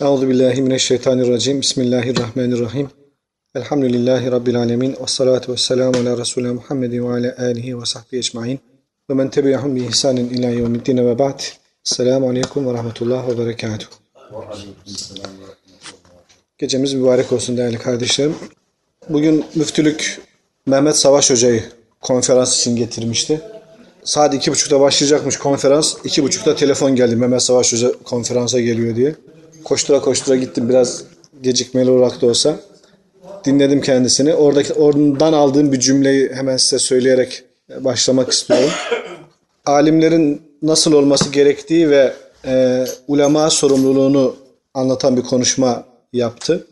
Euzubillahimineşşeytanirracim. Bismillahirrahmanirrahim. Elhamdülillahi Rabbil alemin. Vessalatu vesselamu ala Resulü Muhammedin ve ala alihi ve sahbihi ecmain. Ve men tebi'ahum bi ihsanin ila yevmiddine ve ba'd. Selamun aleyküm ve rahmetullah ve berekatuhu. Gecemiz mübarek olsun değerli kardeşlerim. Bugün müftülük Mehmet Savaş Hoca'yı konferans için getirmişti. Saat 2.30'da başlayacakmış konferans. 2.30'da telefon geldi, Mehmet Savaş Hoca konferansa geliyor diye. Koştura koştura gittim, biraz gecikmeli olarak da olsa. Dinledim kendisini. Oradan aldığım bir cümleyi hemen size söyleyerek başlamak istiyorum. Alimlerin nasıl olması gerektiği ve ulema sorumluluğunu anlatan bir konuşma yaptı.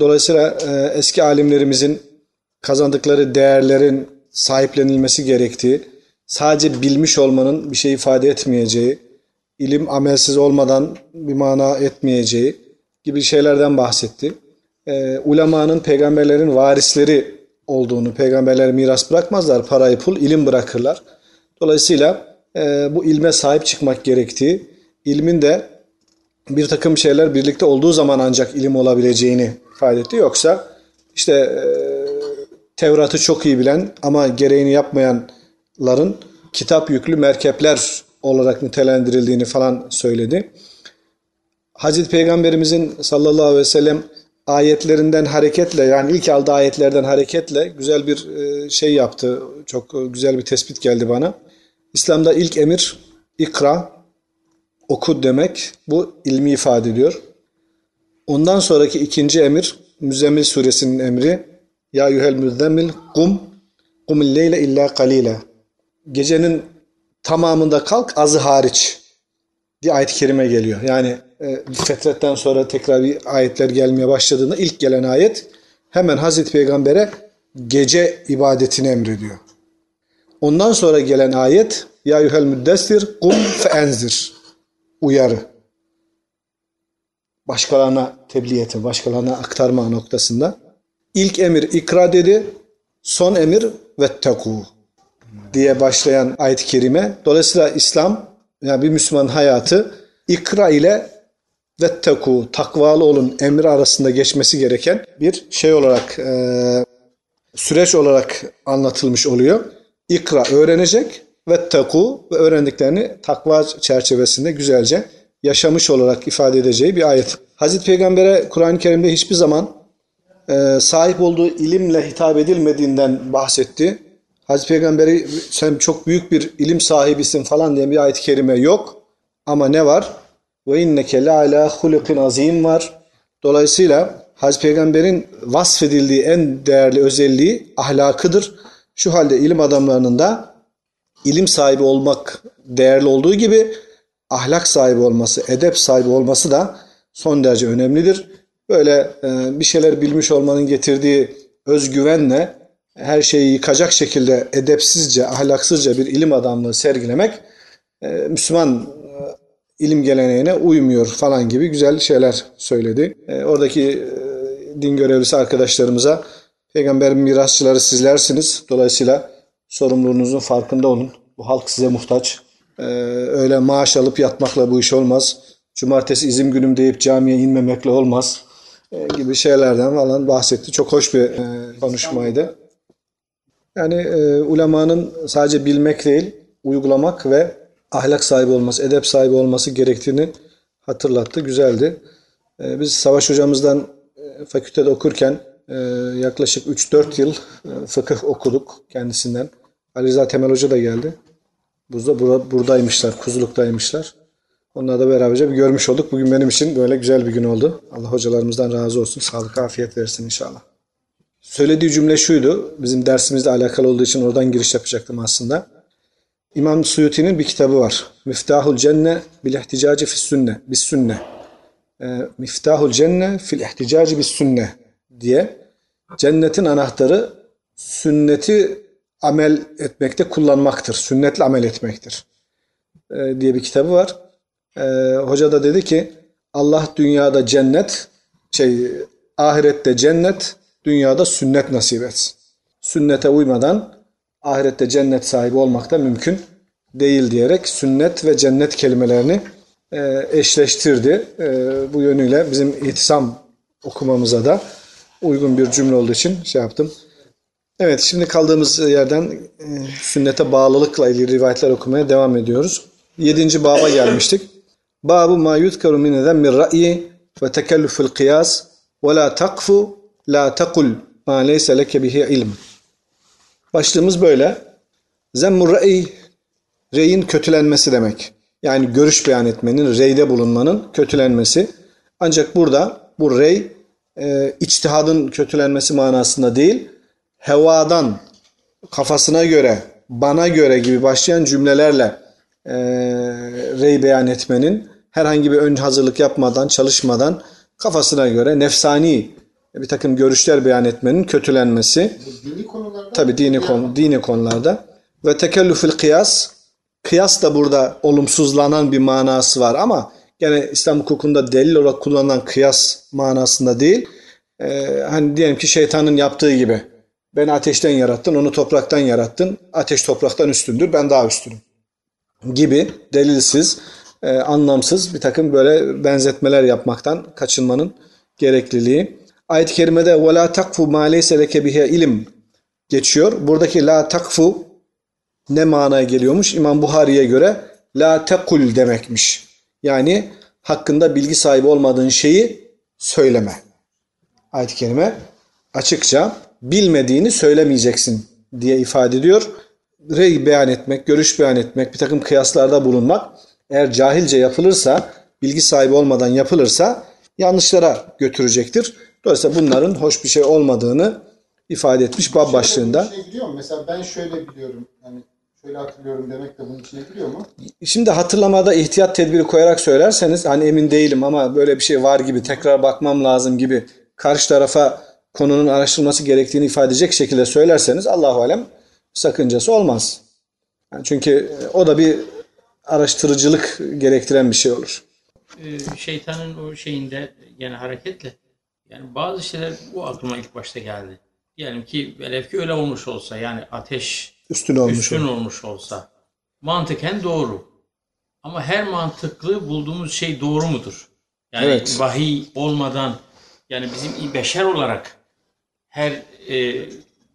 Dolayısıyla eski alimlerimizin kazandıkları değerlerin sahiplenilmesi gerektiği, sadece bilmiş olmanın bir şey ifade etmeyeceği, ilim amelsiz olmadan bir mana etmeyeceği gibi şeylerden bahsetti. Ulemanın peygamberlerin varisleri olduğunu, peygamberler miras bırakmazlar, parayı pul, ilim bırakırlar. Dolayısıyla bu ilme sahip çıkmak gerektiği, ilmin de bir takım şeyler birlikte olduğu zaman ancak ilim olabileceğini ifade etti. Yoksa işte Tevrat'ı çok iyi bilen ama gereğini yapmayanların kitap yüklü merkepler olarak nitelendirildiğini falan söyledi. Hazreti Peygamberimizin sallallahu aleyhi ve sellem ayetlerinden hareketle, yani ilk aldığı ayetlerden hareketle güzel bir şey yaptı. Çok güzel bir tespit geldi bana. İslam'da ilk emir ikra, oku demek. Bu ilmi ifade ediyor. Ondan sonraki ikinci emir Müzzemmil suresinin emri. Ya yuhel müzzemmil kum, kumil leyle illa kalile. Gecenin tamamında kalk, azı hariç diye ayet-i kerime geliyor. Yani fetretten sonra tekrar bir ayetler gelmeye başladığında ilk gelen ayet hemen Hazreti Peygamber'e gece ibadetini emrediyor. Ondan sonra gelen ayet ya yuhel müddessir kum feenzir, uyarı. Başkalarına tebliğ etme, başkalarına aktarma noktasında. İlk emir ikra dedi, son emir vettekû diye başlayan ayet-i kerime. Dolayısıyla İslam, yani bir Müslümanın hayatı ikra ile vettekû, takvalı olun emri arasında geçmesi gereken bir şey olarak, süreç olarak anlatılmış oluyor. İkra öğrenecek, vettekû ve öğrendiklerini takva çerçevesinde güzelce yaşamış olarak ifade edeceği bir ayet. Hazreti Peygamber'e Kur'an-ı Kerim'de hiçbir zaman sahip olduğu ilimle hitap edilmediğinden bahsetti. Hazreti Peygamber'e sen çok büyük bir ilim sahibisin falan diye bir ayet-i kerime yok. Ama ne var? Ve inneke le ala hulukin azim var. Dolayısıyla Hazreti Peygamber'in vasfedildiği en değerli özelliği ahlakıdır. Şu halde ilim adamlarının da ilim sahibi olmak değerli olduğu gibi ahlak sahibi olması, edep sahibi olması da son derece önemlidir. Böyle bir şeyler bilmiş olmanın getirdiği özgüvenle her şeyi yıkacak şekilde edepsizce, ahlaksızca bir ilim adamlığı sergilemek Müslüman ilim geleneğine uymuyor falan gibi güzel şeyler söyledi. Oradaki din görevlisi arkadaşlarımıza Peygamber mirasçıları sizlersiniz. Dolayısıyla sorumluluğunuzun farkında olun. Bu halk size muhtaç. Öyle maaş alıp yatmakla bu iş olmaz. Cumartesi izin günüm deyip camiye inmemekle olmaz gibi şeylerden falan bahsetti. Çok hoş bir konuşmaydı. Yani ulemanın sadece bilmek değil, uygulamak ve ahlak sahibi olması, edep sahibi olması gerektiğini hatırlattı. Güzeldi. Biz Savaş hocamızdan fakültede okurken yaklaşık 3-4 yıl fıkıh okuduk kendisinden. Ali Rıza Temel hoca da geldi. Buradaymışlar, Kuzuluk'taymışlar. Onları da beraberce bir görmüş olduk. Bugün benim için böyle güzel bir gün oldu. Allah hocalarımızdan razı olsun. Sağlık, afiyet versin inşallah. Söylediği cümle şuydu. Bizim dersimizle alakalı olduğu için oradan giriş yapacaktım aslında. İmam Suyuti'nin bir kitabı var. Miftahul Cennet bi'l-ihticacı fi's-sunne. Miftahul Cennet fi'l-ihticacı fi's-sunne diye cennetin anahtarı sünneti amel etmekte kullanmaktır. Sünnetle amel etmektir diye bir kitabı var. Hoca da dedi ki Allah dünyada cennet, ahirette cennet, dünyada sünnet nasip etsin. Sünnete uymadan ahirette cennet sahibi olmak da mümkün değil diyerek sünnet ve cennet kelimelerini eşleştirdi. Bu yönüyle bizim ihtisam okumamıza da uygun bir cümle olduğu için şey yaptım. Evet, şimdi kaldığımız yerden sünnete bağlılıkla ilgili rivayetler okumaya devam ediyoruz. 7. baba gelmiştik. Babu ma yudkaru min zemmi ra'yi ve tekelluful kıyas ve la takfu la tekul ma leyse leke bihi ilm. Başlığımız böyle. Zemmur ra'yi, reyin kötülenmesi demek. Yani görüş beyan etmenin, reyde bulunmanın kötülenmesi. Ancak burada bu rey içtihadın kötülenmesi manasında değil, hevadan, kafasına göre, bana göre gibi başlayan cümlelerle rey beyan etmenin, herhangi bir ön hazırlık yapmadan, çalışmadan kafasına göre nefsani bir takım görüşler beyan etmenin kötülenmesi. Dini konularda. Tabii dini konularda. Ve tekellüfül kıyas. Kıyas da burada olumsuzlanan bir manası var ama yani İslam hukukunda delil olarak kullanılan kıyas manasında değil. Hani diyelim ki şeytanın yaptığı gibi. Beni ateşten yarattın, onu topraktan yarattın. Ateş topraktan üstündür, ben daha üstünüm. Gibi delilsiz, anlamsız bir takım böyle benzetmeler yapmaktan kaçınmanın gerekliliği. Ayet-i kerimede وَلَا تَقْفُ مَا لَيْسَ لَكَ بِهَا ilim geçiyor. Buradaki la takfu ne manaya geliyormuş? İmam Buhari'ye göre la tekul demekmiş. Yani hakkında bilgi sahibi olmadığın şeyi söyleme. Ayet-i kerime açıkça bilmediğini söylemeyeceksin diye ifade ediyor. Rey beyan etmek, görüş beyan etmek, bir takım kıyaslarda bulunmak eğer cahilce yapılırsa, bilgi sahibi olmadan yapılırsa yanlışlara götürecektir. Dolayısıyla bunların hoş bir şey olmadığını ifade etmiş bab başlığında. Mesela ben şöyle biliyorum, yani şöyle hatırlıyorum demek de bunun içine giriyor mu? Şimdi hatırlamada ihtiyat tedbiri koyarak söylerseniz, hani emin değilim ama böyle bir şey var gibi, tekrar bakmam lazım gibi karşı tarafa konunun araştırılması gerektiğini ifade edecek şekilde söylerseniz Allahu alem sakıncası olmaz. Yani çünkü o da bir araştırıcılık gerektiren bir şey olur. Şeytanın o şeyinde yani hareketle yani bazı şeyler bu aklıma ilk başta geldi. Diyelim ki velev ki öyle olmuş olsa yani ateş üstün olmuş olsa mantıken doğru. Ama her mantıklı bulduğumuz şey doğru mudur? Yani evet. Vahiy olmadan yani bizim beşer olarak her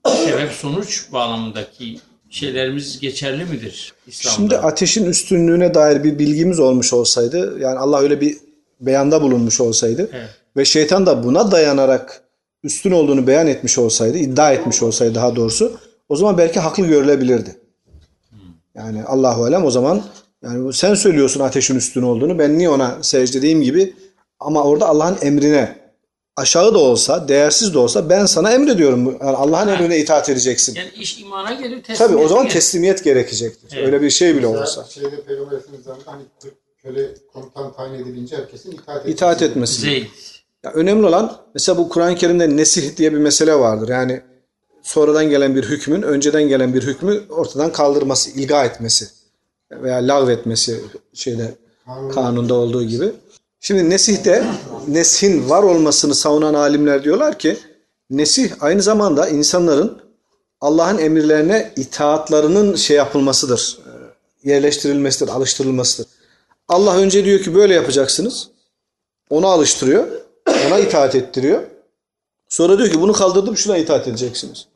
sebep sonuç bağlamındaki şeylerimiz geçerli midir İslam'da? Şimdi ateşin üstünlüğüne dair bir bilgimiz olmuş olsaydı yani Allah öyle bir beyanda bulunmuş olsaydı evet. Ve şeytan da buna dayanarak üstün olduğunu beyan etmiş olsaydı, iddia etmiş olsaydı daha doğrusu, o zaman belki haklı görülebilirdi. Yani Allahu alem o zaman yani sen söylüyorsun ateşin üstün olduğunu, ben niye ona secdedeyim gibi ama orada Allah'ın emrine aşağı da olsa, değersiz de olsa ben sana emrediyorum. Yani Allah'ın emrine itaat edeceksin. Yani iş imana gelir, teslimiyet. Tabii o zaman teslimiyet gerekecektir. Evet. Öyle bir şey bile olsa. Peygamber Efendimiz'den hani köle komutan tayin edilince herkesin itaat etmesi. Zeyd. Ya önemli olan mesela bu Kur'an-ı Kerim'de nesih diye bir mesele vardır. Yani sonradan gelen bir hükmün, önceden gelen bir hükmü ortadan kaldırması, ilga etmesi veya lağvetmesi şeyde kanunda olduğu gibi. Şimdi nesihte neshin var olmasını savunan alimler diyorlar ki nesih aynı zamanda insanların Allah'ın emirlerine itaatlarının şey yapılmasıdır, yerleştirilmesidir, alıştırılmasıdır. Allah önce diyor ki böyle yapacaksınız. Ona alıştırıyor. Ona itaat ettiriyor. Sonra diyor ki bunu kaldırdım şuna itaat edeceksiniz.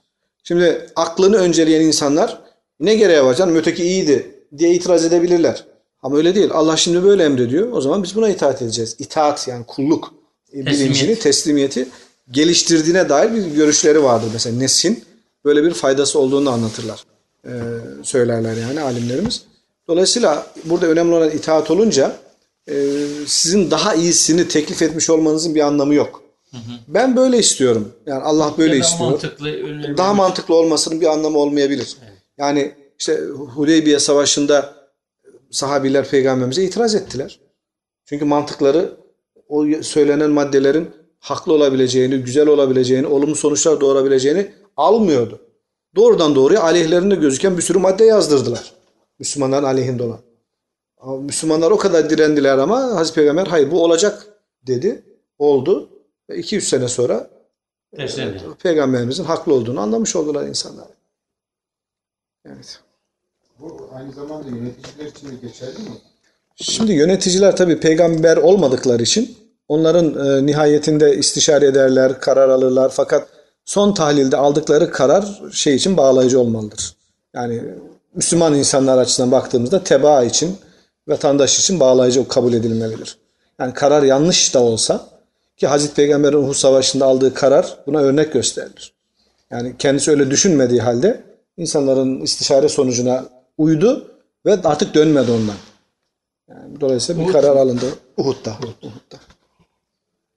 Şimdi aklını önceleyen insanlar ne gereği var canım öteki iyiydi diye itiraz edebilirler. Ama öyle değil. Allah şimdi böyle emrediyor. O zaman biz buna itaat edeceğiz. İtaat yani kulluk bilincini, teslimiyeti geliştirdiğine dair bir görüşleri vardır. Mesela nesin böyle bir faydası olduğunu anlatırlar. Söylerler yani alimlerimiz. Dolayısıyla burada önemli olan itaat olunca sizin daha iyisini teklif etmiş olmanızın bir anlamı yok. Hı hı. Ben böyle istiyorum. Yani Allah böyle istiyor. Daha mantıklı olmasının bir anlamı olmayabilir. Evet. Yani işte Hudeybiye Savaşı'nda sahabiler peygamberimize itiraz ettiler. Çünkü mantıkları o söylenen maddelerin haklı olabileceğini, güzel olabileceğini, olumlu sonuçlar doğurabileceğini almıyordu. Doğrudan doğruya aleyhlerinde gözüken bir sürü madde yazdırdılar. Müslümanların aleyhinde olan. Müslümanlar o kadar direndiler ama Hazreti Peygamber hayır bu olacak dedi. Oldu. 2-3 sene sonra Peygamberimizin haklı olduğunu anlamış oldular insanlar. Evet. Bu aynı zamanda yöneticiler için de geçerli mi? Şimdi yöneticiler tabii peygamber olmadıkları için onların nihayetinde istişare ederler, karar alırlar. Fakat son tahlilde aldıkları karar şey için bağlayıcı olmalıdır. Yani Müslüman insanlar açısından baktığımızda tebaa için, vatandaş için bağlayıcı kabul edilmelidir. Yani karar yanlış da olsa, ki Hazreti Peygamber'in Uhud Savaşı'nda aldığı karar buna örnek gösterilir. Yani kendisi öyle düşünmediği halde insanların istişare sonucuna uydu ve artık dönmedi ondan. Yani dolayısıyla bir karar alındı Uhud'da.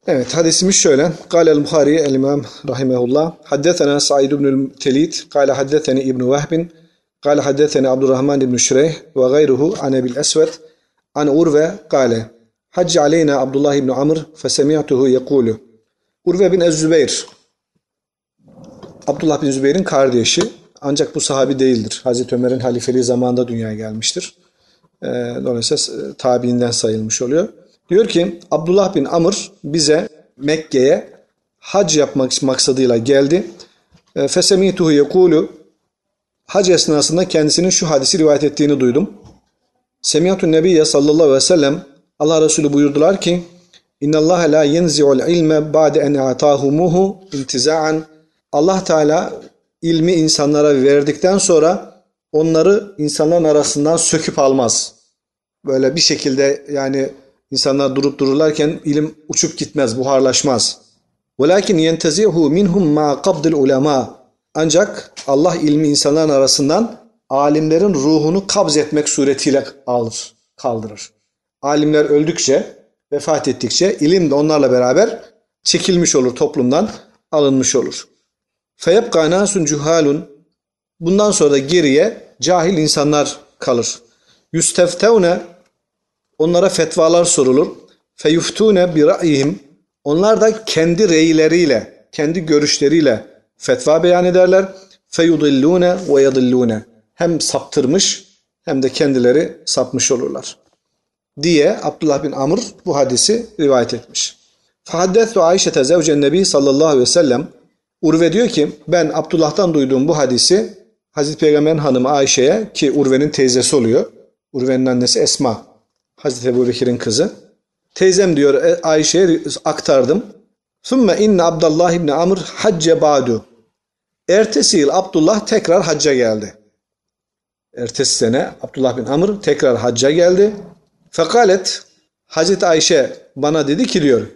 Evet, hadisimiz şöyle. Kâlel Buhari el-İmam rahimehullah. Haddetena Said ibnül Telit. Kâle haddeteni İbn Vehb. Kâle haddeteni Abdurrahman ibn Şureyh ve gayruhu an Ebil Esved an Urve kâle. Hacca aleyna Abdullah ibn Amr fesemi'tuhu yekûlu. Urve bin Ez-Zübeyr, Abdullah bin Zübeyr'in kardeşi, ancak bu sahabi değildir. Hazreti Ömer'in halifeliği zamanında dünyaya gelmiştir. Dolayısıyla tabiinden sayılmış oluyor. Diyor ki Abdullah bin Amr bize, Mekke'ye hac yapmak maksadıyla geldi. Fesemituhu yekulu, hac esnasında kendisinin şu hadisi rivayet ettiğini duydum. Semiyatun Nebiyye sallallahu aleyhi ve sellem, Allah Resulü buyurdular ki İnnallâhe lâ yenzi'ul ilme ba'de en atâhumuhu intiza'an. Allah Teala ilmi insanlara verdikten sonra onları insanların arasından söküp almaz. Böyle bir şekilde, yani İnsanlar durup dururlarken ilim uçup gitmez, buharlaşmaz. Velakin yentezihu minhum ma qabdul ulema. Ancak Allah ilmi insanların arasından alimlerin ruhunu kabz etmek suretiyle alır, kaldırır. Alimler öldükçe, vefat ettikçe ilim de onlarla beraber çekilmiş olur, toplumdan alınmış olur. Feyebqa nasun cuhalun. Bundan sonra geriye cahil insanlar kalır. Yusteftevne, onlara fetvalar sorulur. Feyuftune bi ra'yihim. Onlar da kendi reyleriyle, kendi görüşleriyle fetva beyan ederler. Feyudillune ve yedillune. Hem saptırmış hem de kendileri sapmış olurlar diye Abdullah bin Amr bu hadisi rivayet etmiş. Fahaddetu Ayşe'te zevcen Nebi sallallahu aleyhi ve sellem. Urve diyor ki ben Abdullah'tan duyduğum bu hadisi Hazreti Peygamber'in hanımı Ayşe'ye, ki Urve'nin teyzesi oluyor. Urve'nin annesi Esma, Hazreti Ebubekir'in kızı. Teyzem diyor Ayşe'ye aktardım. Sümme inne Abdullah ibn Amr hacce ba'du. Ertesi yıl Abdullah tekrar hacca geldi. Ertesi sene Abdullah bin Amr tekrar hacca geldi. Fekalet, Hazreti Ayşe bana dedi ki diyor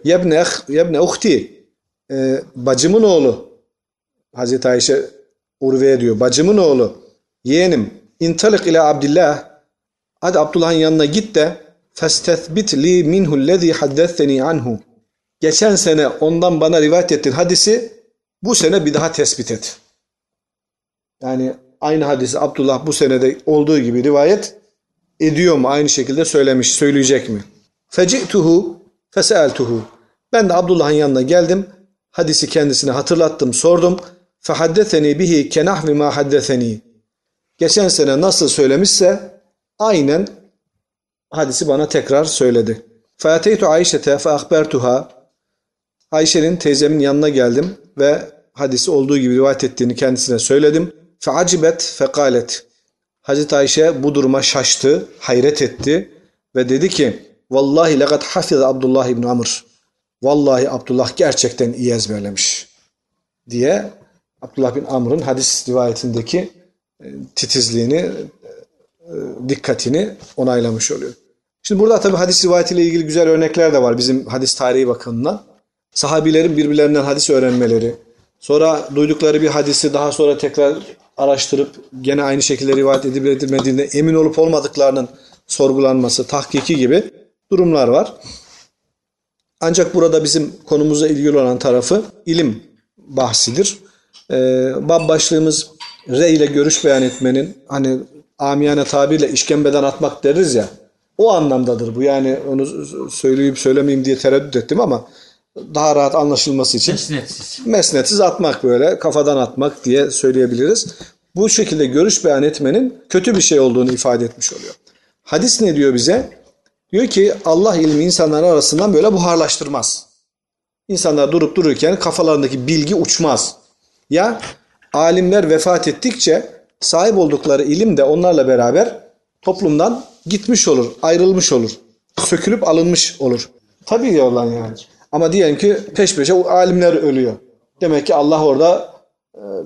yebne uhti, bacımın oğlu. Hazreti Ayşe Urve'ye diyor bacımın oğlu, yeğenim, intalik ile Abdullah, hadi Abdullah'ın yanına git de فَاسْتَثْبِتْ لِي مِنْهُ الَّذ۪ي حَدَّثْتَن۪ي عَنْهُ. Geçen sene ondan bana rivayet ettiğin hadisi bu sene bir daha tespit et. Yani aynı hadisi Abdullah bu senede olduğu gibi rivayet ediyor mu? Aynı şekilde söylemiş, söyleyecek mi? فَجِئْتُهُ فَسَأَلْتُهُ. Ben de Abdullah'ın yanına geldim. Hadisi kendisine hatırlattım, sordum. فَحَدَّثَن۪ي بِهِ كَنَحْوِ مَا حَدَّثَن۪ي. Geçen sene nasıl söylemişse aynen hadisi bana tekrar söyledi. Fâteytu Ayşe'te fe akbertuha. Ayşe'nin, teyzemin yanına geldim ve hadisi olduğu gibi rivayet ettiğini kendisine söyledim. Fe acibet fe kâlet. Hazreti Ayşe bu duruma şaştı, hayret etti ve dedi ki vallahi lekad hafize Abdullah ibn Amr. Vallahi Abdullah gerçekten iyi ezberlemiş diye Abdullah bin Amr'ın hadis rivayetindeki titizliğini, dikkatini onaylamış oluyor. Şimdi burada tabii hadis rivayetiyle ilgili güzel örnekler de var bizim hadis tarihi bakımından. Sahabilerin birbirlerinden hadis öğrenmeleri, sonra duydukları bir hadisi daha sonra tekrar araştırıp gene aynı şekilde rivayet edip edilmediğine emin olup olmadıklarının sorgulanması, tahkiki gibi durumlar var. Ancak burada bizim konumuza ilgili olan tarafı ilim bahsidir. Bab başlığımız rey ile görüş beyan etmenin, hani amiyane tabirle işkembeden atmak deriz ya, o anlamdadır bu. Yani onu söyleyip söylemeyeyim diye tereddüt ettim ama daha rahat anlaşılması için mesnetsiz atmak, böyle kafadan atmak diye söyleyebiliriz. Bu şekilde görüş beyan etmenin kötü bir şey olduğunu ifade etmiş oluyor. Hadis ne diyor bize? Diyor ki Allah ilmi insanlar arasından böyle buharlaştırmaz. İnsanlar durup dururken kafalarındaki bilgi uçmaz. Ya alimler vefat ettikçe sahip oldukları ilim de onlarla beraber toplumdan gitmiş olur, ayrılmış olur, sökülüp alınmış olur. Tabii yalan yani. Ama diyelim ki peş peşe alimler ölüyor. Demek ki Allah orada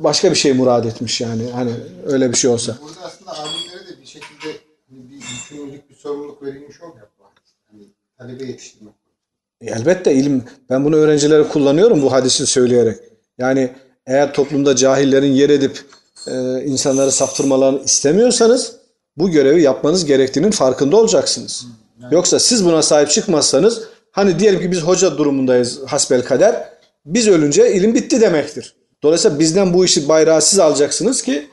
başka bir şey murad etmiş yani. Hani öyle bir şey olsa. Burada aslında alimlere de bir şekilde bir yükümlülük, bir sorumluluk verilmiş olmuyor. Yani talebe yetiştirmek. Elbette ilim. Ben bunu öğrencilere kullanıyorum bu hadisi söyleyerek. Yani eğer toplumda cahillerin yer edip insanları saptırmalarını istemiyorsanız bu görevi yapmanız gerektiğinin farkında olacaksınız. Yani. Yoksa siz buna sahip çıkmazsanız hani diyelim ki biz hoca durumundayız hasbel kader. Biz ölünce ilim bitti demektir. Dolayısıyla bizden bu işi bayrağı siz alacaksınız ki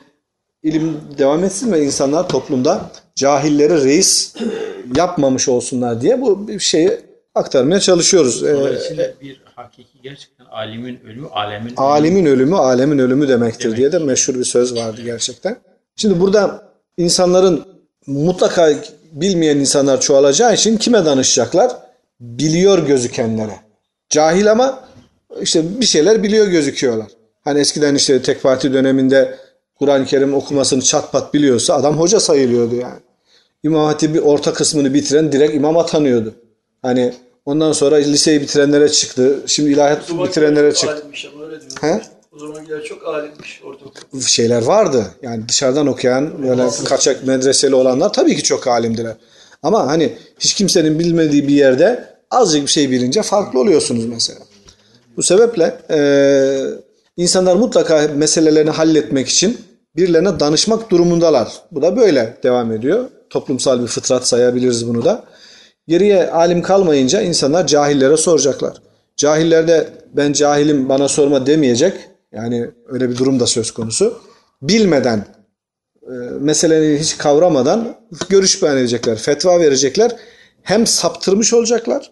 ilim devam etsin ve insanlar toplumda cahilleri reis yapmamış olsunlar diye bu bir şeyi aktarmaya çalışıyoruz. Dolayısıyla bir hakiki gerçekten alimin ölümü, alemin ölümü demektir diye de meşhur bir söz vardı gerçekten. Şimdi burada insanların mutlaka bilmeyen insanlar çoğalacağı için kime danışacaklar? Biliyor gözükenlere. Cahil ama işte bir şeyler biliyor gözüküyorlar. Hani eskiden işte tek parti döneminde Kur'an-ı Kerim okumasını çat pat biliyorsa adam hoca sayılıyordu yani. İmam Hatip'i orta kısmını bitiren direkt imam atanıyordu. Hani ondan sonra liseyi bitirenlere çıktı. Şimdi ilahiyat bitirenlere çıktı. O zamankiler çok alimmiş orada. Şeyler vardı. Yani dışarıdan okuyan böyle kaçak medreseli olanlar tabii ki çok alimdiler. Ama hani hiç kimsenin bilmediği bir yerde azıcık bir şey bilince farklı oluyorsunuz mesela. Bu sebeple insanlar mutlaka meselelerini halletmek için birilerine danışmak durumundalar. Bu da böyle devam ediyor. Toplumsal bir fıtrat sayabiliriz bunu da. Geriye alim kalmayınca insanlar cahillere soracaklar. Cahiller de ben cahilim bana sorma demeyecek. Yani öyle bir durum da söz konusu. Bilmeden, meseleyi hiç kavramadan görüş beyan edecekler, fetva verecekler. Hem saptırmış olacaklar.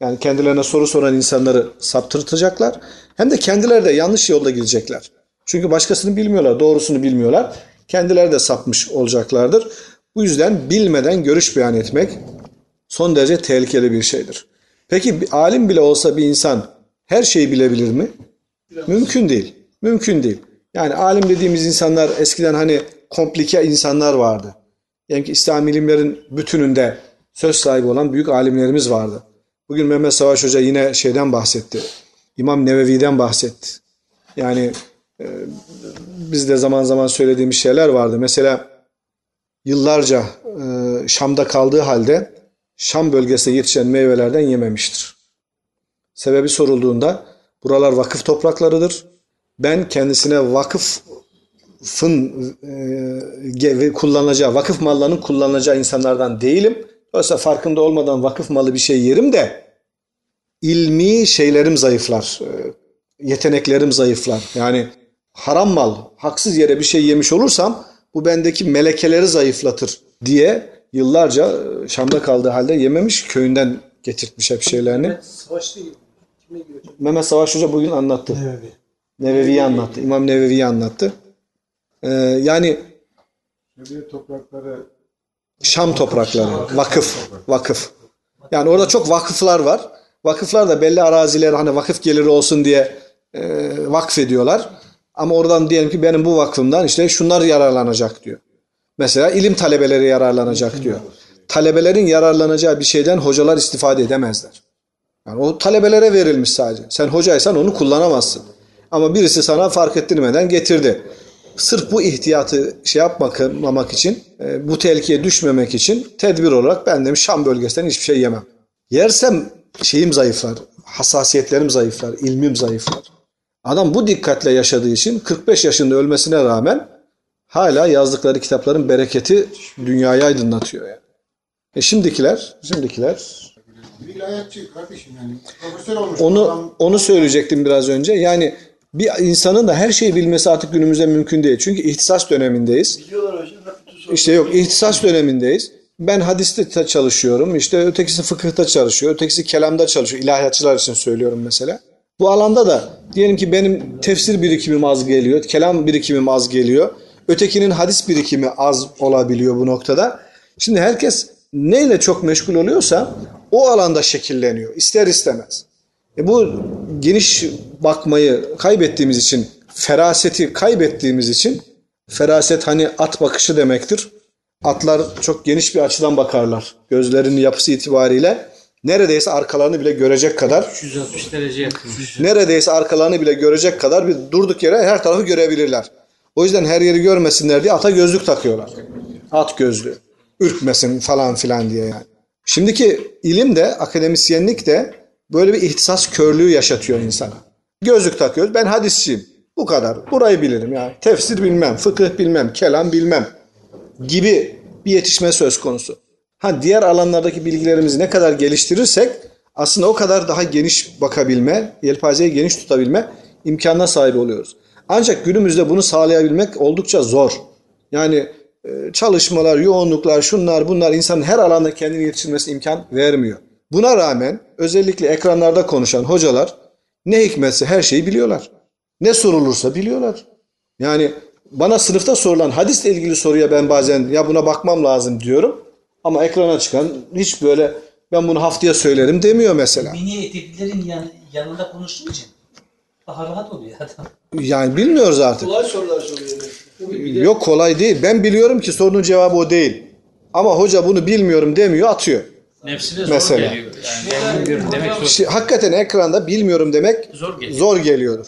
Yani kendilerine soru soran insanları saptırtacaklar. Hem de kendileri de yanlış yolda gidecekler. Çünkü başkasını bilmiyorlar, doğrusunu bilmiyorlar. Kendileri de sapmış olacaklardır. Bu yüzden bilmeden görüş beyan etmek son derece tehlikeli bir şeydir. Peki bir alim bile olsa bir insan her şeyi bilebilir mi? Biraz. Mümkün değil. Mümkün değil. Yani alim dediğimiz insanlar eskiden hani komplike insanlar vardı. Yani ki İslami ilimlerin bütününde söz sahibi olan büyük alimlerimiz vardı. Bugün Mehmet Savaş Hoca yine şeyden bahsetti. İmam Nevevi'den bahsetti. Yani bizde zaman zaman söylediğimiz şeyler vardı. Mesela yıllarca Şam'da kaldığı halde Şam bölgesine yetişen meyvelerden yememiştir. Sebebi sorulduğunda buralar vakıf topraklarıdır. Ben kendisine vakıfın kullanılacağı, vakıf mallarının kullanılacağı insanlardan değilim. Oysa farkında olmadan vakıf malı bir şey yerim de ilmi şeylerim zayıflar, yeteneklerim zayıflar. Yani haram mal, haksız yere bir şey yemiş olursam bu bendeki melekeleri zayıflatır diye yıllarca Şam'da kaldığı halde yememiş, köyünden getirtmiş hep şeylerini. Mehmet Savaş değil. Kime görecek? Mehmet Savaş Hoca bugün anlattı. Nevevi'yi anlattı. İmam Nevevi'yi anlattı. Yani toprakları, Şam toprakları, vakıf. Yani orada çok vakıflar var. Vakıflar da belli arazileri hani vakıf geliri olsun diye vakfediyorlar. Ama oradan diyelim ki benim bu vakfımdan işte şunlar yararlanacak diyor. Mesela ilim talebeleri yararlanacak diyor. Talebelerin yararlanacağı bir şeyden hocalar istifade edemezler. Yani o talebelere verilmiş sadece. Sen hocaysan onu kullanamazsın. Ama birisi sana fark ettirmeden getirdi. Sırf bu ihtiyatı yapmamak için, bu tehlikeye düşmemek için tedbir olarak ben demiş Şam bölgesinden hiçbir şey yemem. Yersem şeyim zayıflar, hassasiyetlerim zayıflar, ilmim zayıflar. Adam bu dikkatle yaşadığı için 45 yaşında ölmesine rağmen hala yazdıkları kitapların bereketi dünyayı aydınlatıyor yani. Şimdikiler vilayetçi kardeşim yani profesör olmuş. Onu söyleyecektim biraz önce. Yani bir insanın da her şeyi bilmesi artık günümüzde mümkün değil. Çünkü ihtisas dönemindeyiz. Biliyorlar hocam. İşte yok, ihtisas dönemindeyiz. Ben hadiste çalışıyorum. İşte ötekisi fıkıhta çalışıyor. Ötekisi kelamda çalışıyor. İlahiyatçılar için söylüyorum mesela. Bu alanda da diyelim ki benim tefsir birikimim az geliyor. Kelam birikimim az geliyor. Ötekinin hadis birikimi az olabiliyor bu noktada. Şimdi herkes neyle çok meşgul oluyorsa o alanda şekilleniyor. İster istemez. Bu geniş bakmayı kaybettiğimiz için, feraseti kaybettiğimiz için, feraset hani at bakışı demektir. Atlar çok geniş bir açıdan bakarlar. Gözlerinin yapısı itibariyle neredeyse arkalarını bile görecek kadar 360 derece yakınmış. Neredeyse arkalarını bile görecek kadar bir durduk yere her tarafı görebilirler. O yüzden her yeri görmesinler diye ata gözlük takıyorlar. At gözlüğü. Ürkmesin falan filan diye yani. Şimdiki ilim de, akademisyenlik de böyle bir ihtisas körlüğü yaşatıyor insana. Gözlük takıyoruz. Ben hadisçiyim. Bu kadar. Burayı bilirim yani. Tefsir bilmem, fıkıh bilmem, kelam bilmem gibi bir yetişme söz konusu. Diğer alanlardaki bilgilerimizi ne kadar geliştirirsek aslında o kadar daha geniş bakabilme, yelpazeyi geniş tutabilme imkanına sahip oluyoruz. Ancak günümüzde bunu sağlayabilmek oldukça zor. Yani çalışmalar, yoğunluklar, şunlar bunlar insanın her alanda kendini yetiştirmesine imkan vermiyor. Buna rağmen özellikle ekranlarda konuşan hocalar ne hikmetse her şeyi biliyorlar. Ne sorulursa biliyorlar. Yani bana sınıfta sorulan hadisle ilgili soruya ben bazen ya buna bakmam lazım diyorum. Ama ekrana çıkan hiç böyle ben bunu haftaya söylerim demiyor mesela. Mini eteklerin yanında konuştuğu için daha rahat oluyor adam. Yani bilmiyoruz artık. Kolay sorular soruyor. Yok, kolay değil. Ben biliyorum ki sorunun cevabı o değil. Ama hoca bunu bilmiyorum demiyor, atıyor. Nefsine zor mesela geliyor. Yani bilmiyorum demek zor. İşte, hakikaten ekranda bilmiyorum demek zor geliyor.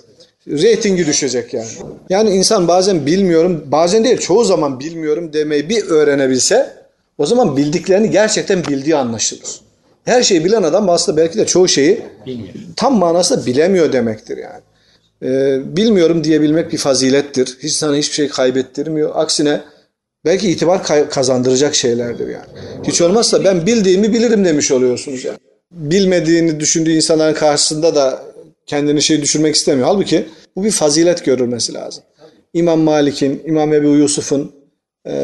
Reytingi düşecek yani. Yani insan bazen bilmiyorum, bazen değil çoğu zaman bilmiyorum demeyi bir öğrenebilse o zaman bildiklerini gerçekten bildiği anlaşılır. Her şeyi bilen adam aslında belki de çoğu şeyi bilmiyor. Tam manasında bilemiyor demektir yani. Bilmiyorum diyebilmek bir fazilettir. Hiç sana hiçbir şey kaybettirmiyor. Aksine belki itibar kazandıracak şeylerdir yani. Hiç olmazsa ben bildiğimi bilirim demiş oluyorsunuz yani. Bilmediğini düşündüğü insanların karşısında da kendini düşürmek istemiyor. Halbuki bu bir fazilet görülmesi lazım. İmam Malik'in, İmam Ebu Yusuf'un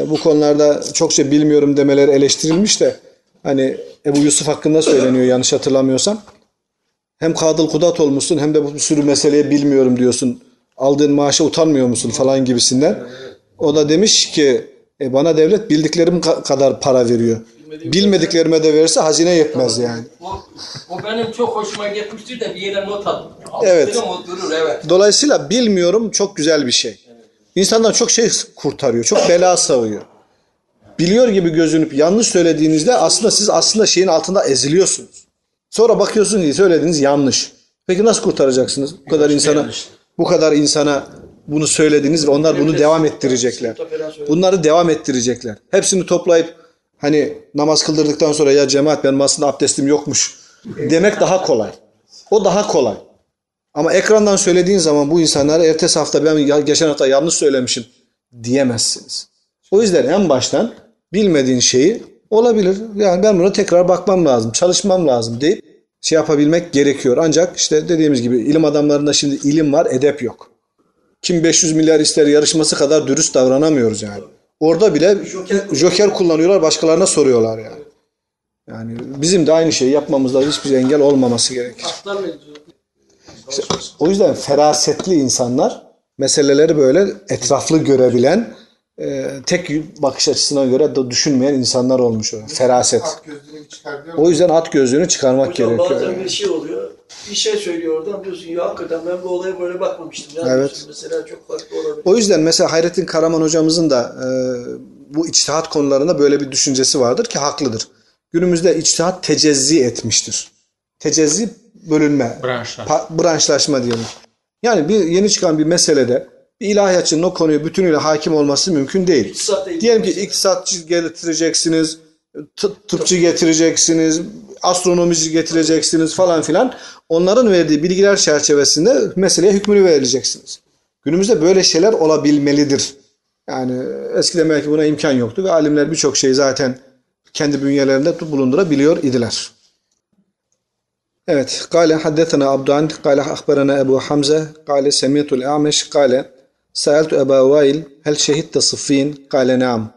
bu konularda çokça bilmiyorum demeleri eleştirilmiş de hani Ebu Yusuf hakkında söyleniyor yanlış hatırlamıyorsam. Hem kadıl kudat olmuşsun hem de bu sürü meseleye bilmiyorum diyorsun. Aldığın maaşa utanmıyor musun falan gibisinden. O da demiş ki bana devlet bildiklerim kadar para veriyor. Bilmediklerime de verirse hazine yetmez yani. O benim çok hoşuma gitmiştir de bir yere not aldım. Evet. Dolayısıyla bilmiyorum çok güzel bir şey. İnsandan çok şey kurtarıyor, çok bela savuyor. Biliyor gibi gözünüp yanlış söylediğinizde aslında siz şeyin altında eziliyorsunuz. Sonra bakıyorsunuz ki söylediğiniz yanlış. Peki nasıl kurtaracaksınız? Bu kadar insana bunu söylediniz ve onlar bunu devam ettirecekler. Bunları devam ettirecekler. Hepsini toplayıp hani namaz kıldırdıktan sonra ya cemaat benim aslında abdestim yokmuş demek daha kolay. O daha kolay. Ama ekrandan söylediğin zaman bu insanlara ertesi hafta ben geçen hafta yanlış söylemişim diyemezsiniz. O yüzden en baştan bilmediğin şeyi olabilir. Yani ben buna tekrar bakmam lazım, çalışmam lazım deyip yapabilmek gerekiyor. Ancak işte dediğimiz gibi ilim adamlarında şimdi ilim var, edep yok. Kim 500 milyar ister yarışması kadar dürüst davranamıyoruz yani. Orada bile joker kullanıyorlar, başkalarına soruyorlar yani. Yani bizim de aynı şeyi yapmamızda hiçbir engel olmaması gerekir. İşte, o yüzden ferasetli insanlar meseleleri böyle etraflı görebilen, tek bakış açısına göre de düşünmeyen insanlar olmuş. Feraset. O yüzden at gözlüğünü çıkarmak gerekiyor. Bazen yani bir şey oluyor, bir şey söylüyor oradan diyorsun ya hakikaten ben bu olaya böyle bakmamıştım. Yani evet. Mesela çok farklı olabilir. O yüzden mesela Hayrettin Karaman hocamızın da bu içtihat konularında böyle bir düşüncesi vardır ki haklıdır. Günümüzde içtihat tecezzi etmiştir. Tecezzi bölünme, branşlaşma diyelim. Yani bir yeni çıkan bir meselede bir ilahiyatçının o konuyu bütünüyle hakim olması mümkün değil. Diyelim ki iktisatçı getireceksiniz, tıpçı getireceksiniz, astronomici getireceksiniz falan filan. Onların verdiği bilgiler çerçevesinde meseleye hükmünü verileceksiniz. Günümüzde böyle şeyler olabilmelidir. Yani eskiden belki buna imkan yoktu ve alimler birçok şeyi zaten kendi bünyelerinde bulundurabiliyor idiler. Evet. Kale haddetena Abdan, kale ahberena Ebu Hamza, kale semiyetul A'meş, kale saeltu Ebu Vail, hel şehitte sıffin, kale naam.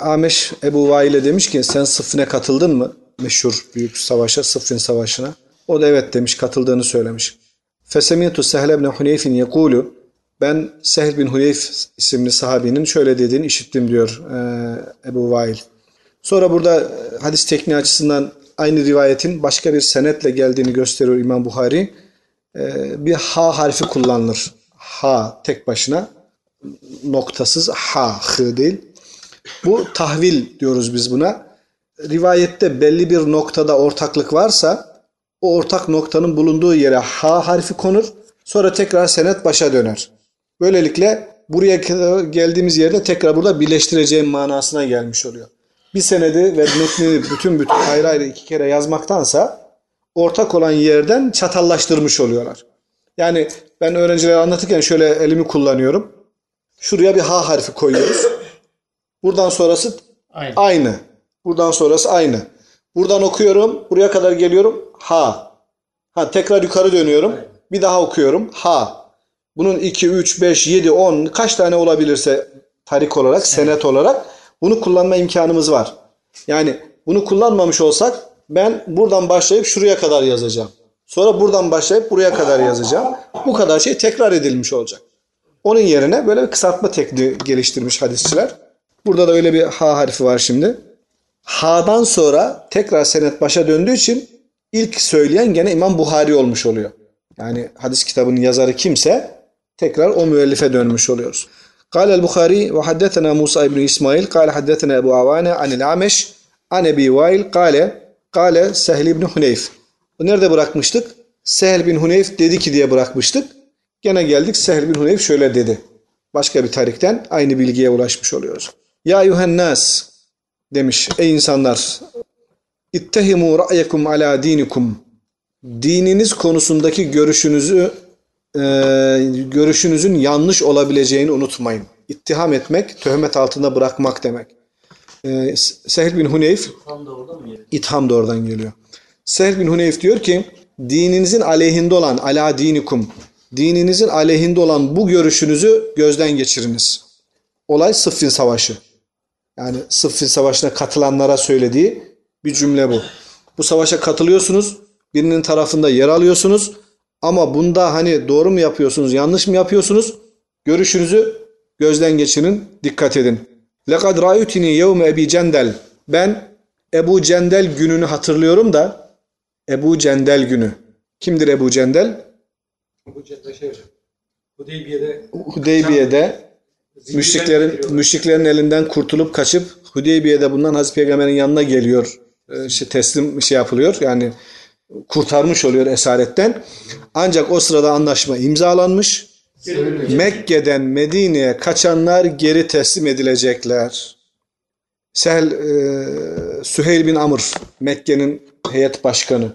A'meş Ebu Vail'e demiş ki sen sıffine katıldın mı? Meşhur büyük savaşa, Sıffin savaşına. O da evet demiş, katıldığını söylemiş. Fesemiyetu Sehl ibn Huneyf'in yekulu, ben Sehl bin Huneyf isimli sahabinin şöyle dediğini işittim diyor Ebu Vail. Sonra burada hadis tekniği açısından aynı rivayetin başka bir senetle geldiğini gösteriyor İmam Buhari. Bir ha harfi kullanılır. Ha tek başına, noktasız ha, hı değil. Bu tahvil diyoruz biz buna. Rivayette belli bir noktada ortaklık varsa o ortak noktanın bulunduğu yere ha harfi konur. Sonra tekrar senet başa döner. Böylelikle buraya geldiğimiz yerde tekrar burada birleştireceğim manasına gelmiş oluyor. Bir senedi ve metnini bütün ayrı ayrı iki kere yazmaktansa ortak olan yerden çatallaştırmış oluyorlar. Yani ben öğrencilere anlatırken şöyle elimi kullanıyorum. Şuraya bir ha harfi koyuyoruz. Buradan sonrası aynı. Buradan sonrası aynı. Buradan okuyorum. Buraya kadar geliyorum. Ha. Tekrar yukarı dönüyorum. Aynen. Bir daha okuyorum. Ha. Bunun 2, 3, 5, 7, 10 kaç tane olabilirse tarik olarak, senet olarak bunu kullanma imkanımız var. Yani bunu kullanmamış olsak ben buradan başlayıp şuraya kadar yazacağım. Sonra buradan başlayıp buraya kadar yazacağım. Bu kadar şey tekrar edilmiş olacak. Onun yerine böyle bir kısaltma tekniği geliştirmiş hadisçiler. Burada da öyle bir ha harfi var şimdi. Ha'dan sonra tekrar senet başa döndüğü için ilk söyleyen gene İmam Buhari olmuş oluyor. Yani hadis kitabının yazarı kimse tekrar o müellife dönmüş oluyoruz. Kâlel Buhari ve haddetena Musa ibn İsmail kâle haddetena Ebu Avane anil Ameş an Ebi Vail kâle Sehl ibn Huneyf. Nerede bırakmıştık? Sehl bin Huneyf dedi ki diye bırakmıştık. Gene geldik, Sehl bin Huneyf şöyle dedi. Başka bir tarikten aynı bilgiye ulaşmış oluyoruz. Ya yuhennas demiş. Ey insanlar, ittehimu ra'yekum ala dinikum. Dininiz konusundaki görüşünüzün yanlış olabileceğini unutmayın. İttiham etmek, töhmet altında bırakmak demek. Sehl bin Huneyf itham da oradan geliyor. Sehl bin Huneyf diyor ki, dininizin aleyhinde olan ala dinikum, dininizin aleyhinde olan bu görüşünüzü gözden geçiriniz. Olay Sıffin Savaşı. Yani Sıffin Savaşı'na katılanlara söylediği bir cümle bu. Bu savaşa katılıyorsunuz, birinin tarafında yer alıyorsunuz ama bunda hani doğru mu yapıyorsunuz, yanlış mı yapıyorsunuz? Görüşünüzü gözden geçirin, dikkat edin. لَقَدْ رَأَيْتُنِي يَوْمَ أَبِي جَنْدَلٍ Ben Ebu Cendel gününü hatırlıyorum da, Ebu Cendel günü. Kimdir Ebu Cendel? Ebu Cendel Hudeybiye'de müşriklerin elinden kurtulup kaçıp Hudeybiye'de bundan Hazreti Peygamber'in yanına geliyor. Teslim yapılıyor. Yani kurtarmış oluyor esaretten. Ancak o sırada anlaşma imzalanmış. Mekke'den Medine'ye kaçanlar geri teslim edilecekler. Süheyl bin Amr, Mekke'nin heyet başkanı.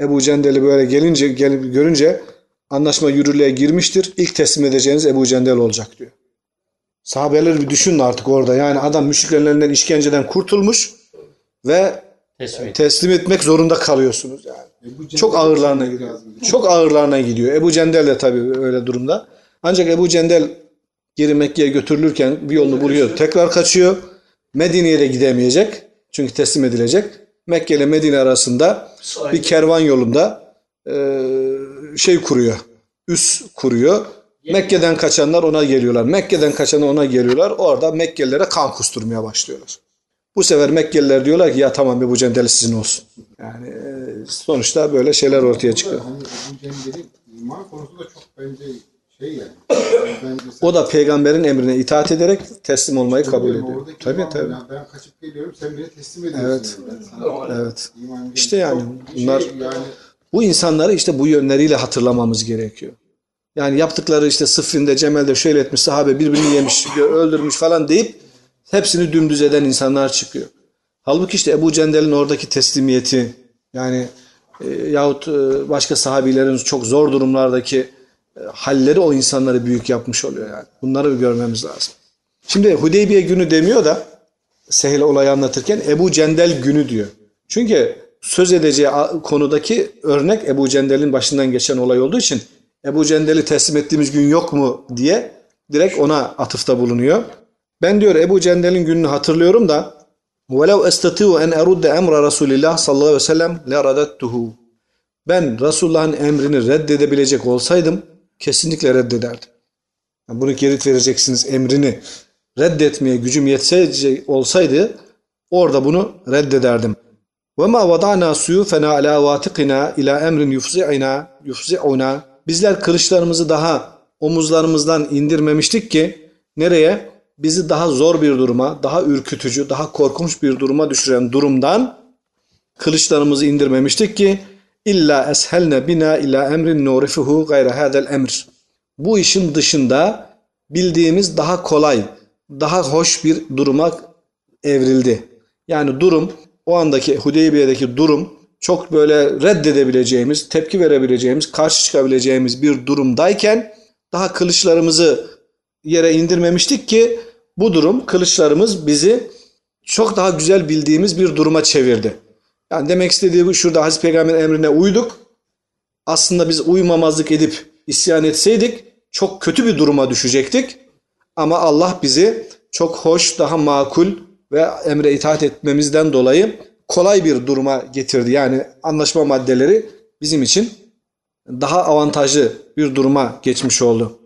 Ebu Cendel'i böyle görünce anlaşma yürürlüğe girmiştir. İlk teslim edeceğiniz Ebu Cendel olacak diyor. Sahabeleri bir düşünün artık orada. Yani adam müşriklerin elinden, işkenceden kurtulmuş ve teslim etmek zorunda kalıyorsunuz. Yani. Çok ağırlarına gidiyor. Çok ağırlarına gidiyor. Ebu Cendel de tabii öyle durumda. Ancak Ebu Cendel geri Mekke'ye götürülürken bir yolunu buluyor. Tekrar kaçıyor. Medine'ye de gidemeyecek. Çünkü teslim edilecek. Mekke ile Medine arasında bir kervan yolunda kuruyor. Üs kuruyor. Mekke'den kaçanlar ona geliyorlar. Orada Mekkelilere kan kusturmaya başlıyorlar. Bu sefer Mekkeliler diyorlar ki ya tamam Ebu Cendel sizin olsun. Yani sonuçta böyle şeyler ortaya çıkıyor. Ebu Cendel'in iman konusu da çok bence o da peygamberin emrine itaat ederek teslim olmayı kabul ediyor. Tabii. Ben kaçıp geliyorum, sen beni teslim ediyorsun. Evet. İşte yani bunlar bu insanları işte bu yönleriyle hatırlamamız gerekiyor. Yani yaptıkları işte Sıffin'de, Cemel'de şöyle etmiş, sahabe birbirini yemiş, öldürmüş falan deyip hepsini dümdüz eden insanlar çıkıyor. Halbuki işte Ebu Cendel'in oradaki teslimiyeti yani yahut başka sahabilerin çok zor durumlardaki halleri o insanları büyük yapmış oluyor yani. Bunları görmemiz lazım. Şimdi Hudeybiye günü demiyor da Sehl olayı anlatırken Ebu Cendel günü diyor. Çünkü söz edeceği konudaki örnek Ebu Cendel'in başından geçen olay olduğu için Ebu Cendel'i teslim ettiğimiz gün yok mu diye direkt ona atıfta bulunuyor. Ben diyor Ebu Cendel'in gününü hatırlıyorum da وَلَوْ اَسْتَطِعُوا اَنْ اَرُدَّ اَمْرَ رَسُولِ اللّٰهِ sallallahu aleyhi ve sellem لَرَدَدْتُهُ Ben Resulullah'ın emrini reddedebilecek olsaydım kesinlikle reddederdim. Yani bunu geri vereceksiniz emrini reddetmeye gücüm yetseydi olsaydı orada bunu reddederdim. وَمَا وَضَعْنَا سُيُوفَنَا عَلَى وَاتِقِنَا اِلَى اَمْرٍ يُفْزِعُنَا Bizler kılıçlarımızı daha omuzlarımızdan indirmemiştik ki nereye? bizi daha zor bir duruma, daha ürkütücü, daha korkunç bir duruma düşüren durumdan kılıçlarımızı indirmemiştik ki illa eshelne bina ila emrin nurifuhu gayra hadel emr. Bu işin dışında bildiğimiz daha kolay, daha hoş bir duruma evrildi. Yani durum, o andaki Hudeybiye'deki durum çok böyle reddedebileceğimiz, tepki verebileceğimiz, karşı çıkabileceğimiz bir durumdayken daha kılıçlarımızı yere indirmemiştik ki bu durum, kılıçlarımız bizi çok daha güzel bildiğimiz bir duruma çevirdi. Yani demek istediği bu, şurada Hazreti Peygamber'in emrine uyduk. Aslında biz uymamazlık edip isyan etseydik çok kötü bir duruma düşecektik. Ama Allah bizi çok hoş, daha makul ve emre itaat etmemizden dolayı kolay bir duruma getirdi. Yani anlaşma maddeleri bizim için daha avantajlı bir duruma geçmiş oldu.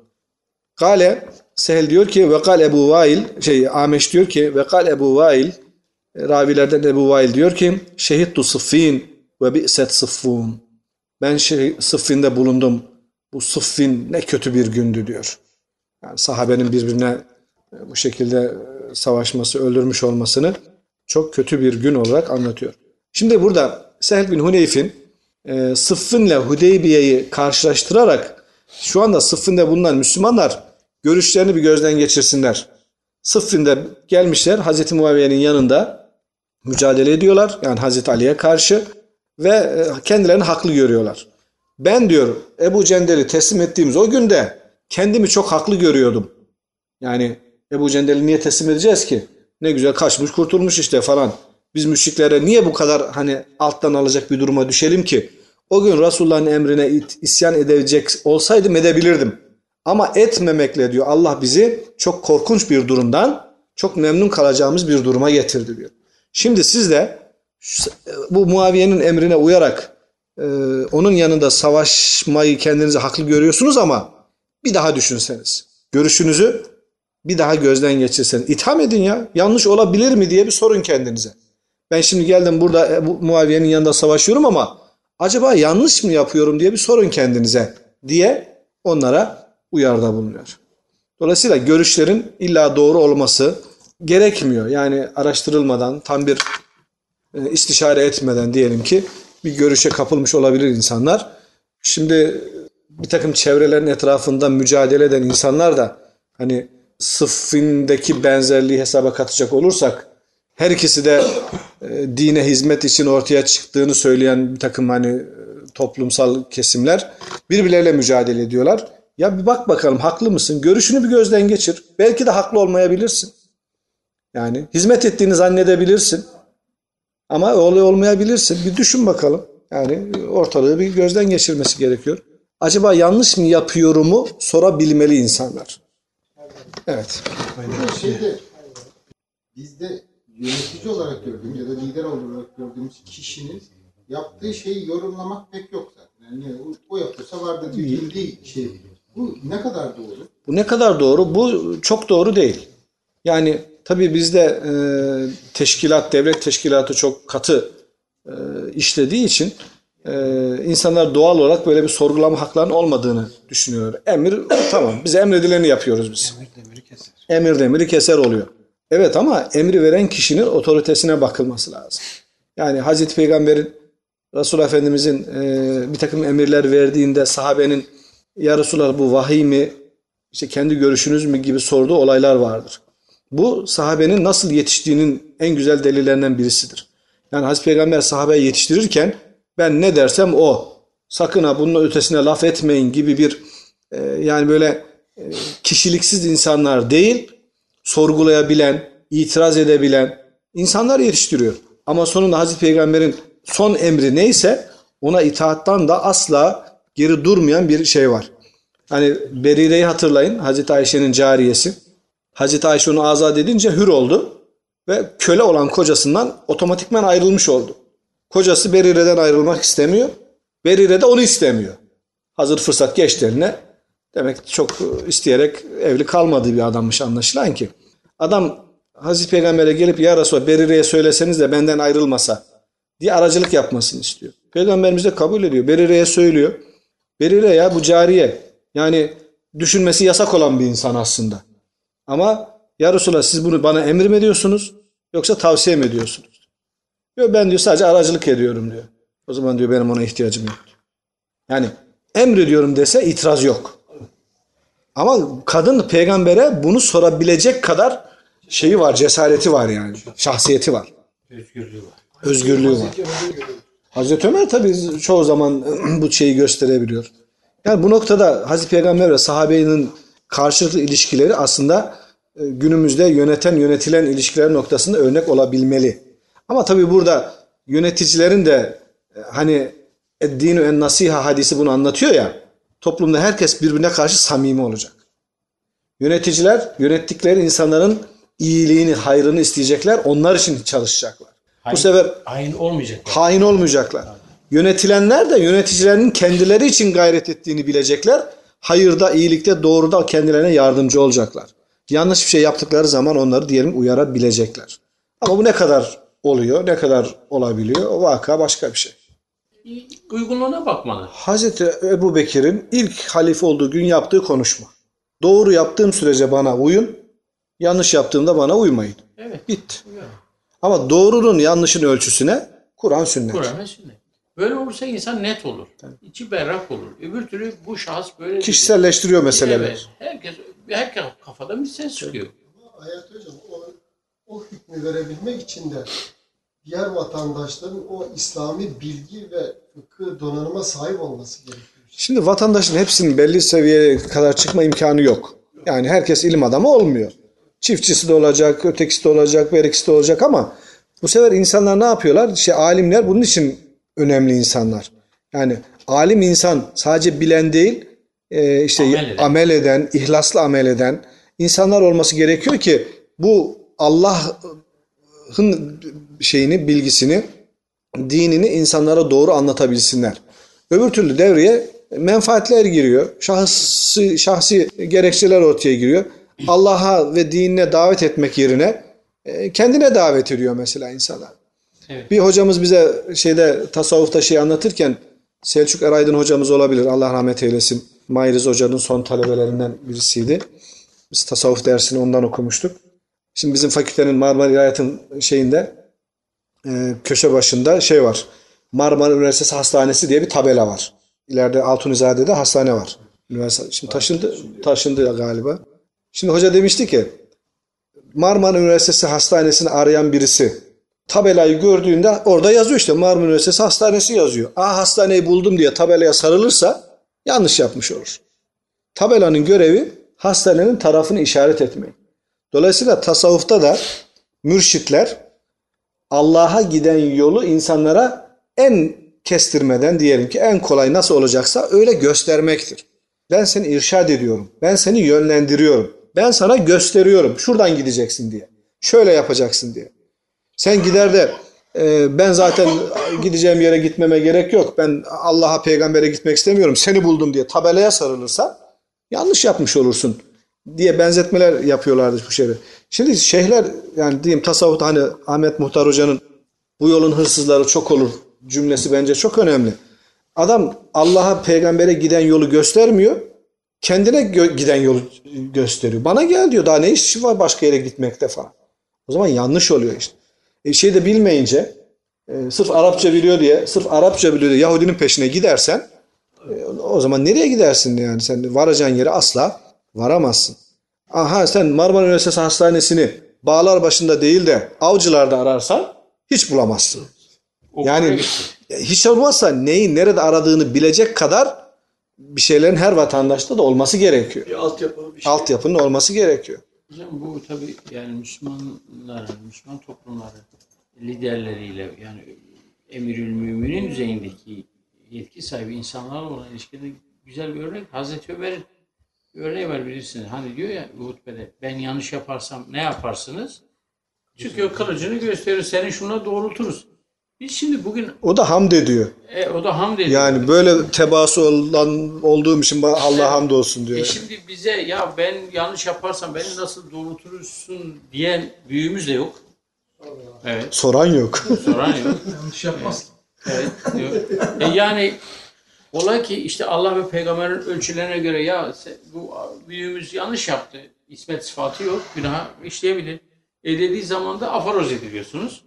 Kale Sehel diyor ki Vekal Ebu Vail, Ameş diyor ki Vekal Ebu Vail, ravilerden Ebu Vail diyor ki Şehittu Sıffin ve bi'set Sıffun. Ben Sıffin'de bulundum. Bu Sıffin ne kötü bir gündü diyor. Yani sahabenin birbirine bu şekilde savaşması, öldürmüş olmasını çok kötü bir gün olarak anlatıyor. Şimdi burada Sehel bin Huneyf'in Sıffin'le Hudeybiye'yi karşılaştırarak şu anda Sıffin'de bulunan Müslümanlar görüşlerini bir gözden geçirsinler. Sıffin'de gelmişler Hazreti Muaviye'nin yanında mücadele ediyorlar. Yani Hazreti Ali'ye karşı ve kendilerini haklı görüyorlar. Ben diyor Ebu Cendel'i teslim ettiğimiz o günde kendimi çok haklı görüyordum. Yani Ebu Cendel'i niye teslim edeceğiz ki? Ne güzel kaçmış kurtulmuş işte falan. Biz müşriklere niye bu kadar hani alttan alacak bir duruma düşelim ki? O gün Resulullah'ın emrine isyan edebilecek olsaydım edebilirdim. Ama etmemekle diyor Allah bizi çok korkunç bir durumdan çok memnun kalacağımız bir duruma getirdi diyor. Şimdi siz de bu Muaviye'nin emrine uyarak onun yanında savaşmayı kendinize haklı görüyorsunuz ama bir daha düşünseniz. Görüşünüzü bir daha gözden geçirseniz. İtham edin ya. Yanlış olabilir mi diye bir sorun kendinize. Ben şimdi geldim burada Muaviye'nin yanında savaşıyorum ama acaba yanlış mı yapıyorum diye bir sorun kendinize diye onlara uyarıda bulunuyor. Dolayısıyla görüşlerin illa doğru olması gerekmiyor. Yani araştırılmadan, tam bir istişare etmeden diyelim ki bir görüşe kapılmış olabilir insanlar. Şimdi bir takım çevrelerin etrafında mücadele eden insanlar da hani Sıffin'deki benzerliği hesaba katacak olursak her ikisi de dine hizmet için ortaya çıktığını söyleyen bir takım hani toplumsal kesimler birbirleriyle mücadele ediyorlar. Ya bir bak bakalım haklı mısın? Görüşünü bir gözden geçir. Belki de haklı olmayabilirsin. Yani hizmet ettiğini zannedebilirsin. Ama öyle olmayabilirsin. Bir düşün bakalım. Yani ortalığı bir gözden geçirmesi gerekiyor. Acaba yanlış mı yapıyorumu sorabilmeli insanlar. Evet. Şimdi bizde yönetici olarak gördüğümüz ya da lider olarak gördüğümüz kişinin yaptığı şeyi yorumlamak pek yok zaten. Yani o yapıyorsa vardır bildiği şey. Bu ne kadar doğru? Bu ne kadar doğru? Bu çok doğru değil. Yani tabii bizde devlet teşkilatı çok katı işlediği için insanlar doğal olarak böyle bir sorgulama haklarının olmadığını düşünüyorlar. Emir tamam, biz emredileni yapıyoruz biz. Emir demiri keser oluyor. Evet ama emri veren kişinin otoritesine bakılması lazım. Yani Hazreti Peygamber'in, Resulullah Efendimiz'in bir takım emirler verdiğinde sahabenin ya Resulullah bu vahiy mi, işte kendi görüşünüz mü gibi sorduğu olaylar vardır. Bu sahabenin nasıl yetiştiğinin en güzel delillerinden birisidir. Yani Hazreti Peygamber sahabeyi yetiştirirken ben ne dersem o. Sakın ha bunun ötesine laf etmeyin gibi bir yani böyle kişiliksiz insanlar değil, sorgulayabilen, itiraz edebilen insanlar yetiştiriyor. Ama sonunda Hazreti Peygamber'in son emri neyse ona itaattan da asla geri durmayan bir şey var. Hani Berire'yi hatırlayın, Hazreti Ayşe'nin cariyesi. Hazreti Ayşe onu azat edince hür oldu ve köle olan kocasından otomatikman ayrılmış oldu. Kocası Berire'den ayrılmak istemiyor. Berire de onu istemiyor. Hazır fırsat geçti eline. Demek çok isteyerek evli kalmadığı bir adammış anlaşılan ki. Adam Hazreti Peygamber'e gelip ya Resulallah Berire'ye söyleseniz de benden ayrılmasa diye aracılık yapmasını istiyor. Peygamberimiz de kabul ediyor. Berire'ye söylüyor. Berire ya bu cariye. Yani düşünmesi yasak olan bir insan aslında. Ama Ya Resulallah, siz bunu bana emir mi ediyorsunuz yoksa tavsiye mi ediyorsunuz? Diyor ben diyor sadece aracılık ediyorum diyor. O zaman diyor benim ona ihtiyacım yok. Yani emrediyorum dese itiraz yok. Ama kadın peygambere bunu sorabilecek kadar şeyi var, cesareti var yani. Şahsiyeti var. Özgürlüğü var. Özgürlüğü var. Hazreti Ömer tabii çoğu zaman bu şeyi gösterebiliyor. Yani bu noktada Hazreti Peygamber ve sahabenin karşılıklı ilişkileri aslında günümüzde yönetilen ilişkiler noktasında örnek olabilmeli. Ama tabii burada yöneticilerin de hani Eddinu en nasiha hadisi bunu anlatıyor ya, toplumda herkes birbirine karşı samimi olacak. Yöneticiler yönettikleri insanların iyiliğini, hayrını isteyecekler. Onlar için çalışacaklar. Hain, bu sefer hain olmayacaklar. Hain olmayacaklar. Tabii. Yönetilenler de yöneticilerinin kendileri için gayret ettiğini bilecekler. Hayırda, iyilikte, doğruda kendilerine yardımcı olacaklar. Yanlış bir şey yaptıkları zaman onları diyelim uyarabilecekler. Ama bu ne kadar oluyor, ne kadar olabiliyor? O vaka başka bir şey. Uygunluğuna bakmalı. Hazreti Ebu Bekir'in ilk halife olduğu gün yaptığı konuşma. Doğru yaptığım sürece bana uyun, yanlış yaptığımda bana uymayın. Evet. Bitti. Evet. Ama doğrunun yanlışın ölçüsüne Kur'an sünnet. Kur'an sünnet. Böyle olursa insan net olur. Evet. İçi berrak olur. Öbür türlü bu şahıs böyle kişiselleştiriyor meseleleri. Evet. Herkes kafadan bir ses çıkıyor. Hayat hocam o hükmü verebilmek için de diğer vatandaşların o İslami bilgi ve fıkıh donanıma sahip olması gerekiyor. Şimdi vatandaşın hepsinin belli seviyeye kadar çıkma imkanı yok. Yani herkes ilim adamı olmuyor. Çiftçisi de olacak, ötekisi de olacak, berikisi de olacak ama bu sefer insanlar ne yapıyorlar? Alimler bunun için önemli insanlar. Yani alim insan sadece bilen değil, amel eden, ihlaslı amel eden insanlar olması gerekiyor ki bu Allah'ın şeyini, bilgisini, dinini insanlara doğru anlatabilsinler. Öbür türlü devreye menfaatler giriyor. Şahsi gerekçeler ortaya giriyor. Allah'a ve dinine davet etmek yerine kendine davet ediyor mesela insanlar. Evet. Bir hocamız bize tasavvufta anlatırken Selçuk Eraydın hocamız olabilir. Allah rahmet eylesin. Mahiriz hocanın son talebelerinden birisiydi. Biz tasavvuf dersini ondan okumuştuk. Şimdi bizim fakültenin Marmara İlahiyat'ın köşe başında var. Marmara Üniversitesi Hastanesi diye bir tabela var. İleride Altunizade'de hastane var. Üniversite şimdi taşındı galiba. Şimdi hoca demişti ki Marmara Üniversitesi Hastanesi'ni arayan birisi tabelayı gördüğünde orada yazıyor Marmara Üniversitesi Hastanesi yazıyor. Hastaneyi buldum diye tabelaya sarılırsa yanlış yapmış olur. Tabelanın görevi hastanenin tarafını işaret etmek. Dolayısıyla tasavvufta da mürşitler Allah'a giden yolu insanlara en kestirmeden diyelim ki en kolay nasıl olacaksa öyle göstermektir. Ben seni irşad ediyorum. Ben seni yönlendiriyorum. Ben sana gösteriyorum. Şuradan gideceksin diye. Şöyle yapacaksın diye. Sen gider de ben zaten gideceğim yere gitmeme gerek yok. Ben Allah'a, peygambere gitmek istemiyorum. Seni buldum diye tabelaya sarılırsa yanlış yapmış olursun diye benzetmeler yapıyorlardı bu şeyleri. Şimdi şeyhler yani diyeyim tasavvufta hani Ahmet Muhtar Hoca'nın bu yolun hırsızları çok olur cümlesi bence çok önemli. Adam Allah'a, peygambere giden yolu göstermiyor. Kendine giden yolu gösteriyor. Bana gel diyor. Daha ne işi var başka yere gitmekte falan. O zaman yanlış oluyor de bilmeyince sırf Arapça biliyor diye Yahudinin peşine gidersen o zaman nereye gidersin yani? Sen varacağın yere asla varamazsın. Sen Marmara Üniversitesi Hastanesi'ni bağlar başında değil de avcılarda ararsan hiç bulamazsın. Yani hiç olmazsa neyi nerede aradığını bilecek kadar bir şeylerin her vatandaşta da olması gerekiyor. Altyapının olması gerekiyor. Hocam bu tabii yani Müslüman toplumları liderleriyle yani Emirül Müminin düzeyindeki yetki sahibi insanlarla olan ilişkide güzel bir örnek. Hazreti Ömer'in örneği var bilirsiniz. Hani diyor ya hutbede ben yanlış yaparsam ne yaparsınız? Çıkıyor kılıcını gösteriyor. Seni şuna doğrulturuz. Biz şimdi bugün o da hamd ediyor. O da hamd ediyor. Yani böyle tebaası olan olduğum için Allah'a hamd olsun diyor. Şimdi bize ya ben yanlış yaparsam beni nasıl doğrulturursun diyen büyüğümüz de yok. Evet. Soran yok. Yanlış yapmaz. Evet diyor. Yani olay ki Allah ve peygamberin ölçülerine göre ya bu büyüğümüz yanlış yaptı. İsmet sıfatı yok. Günah işleyebilir. Dediği zaman da afaroz ediliyorsunuz.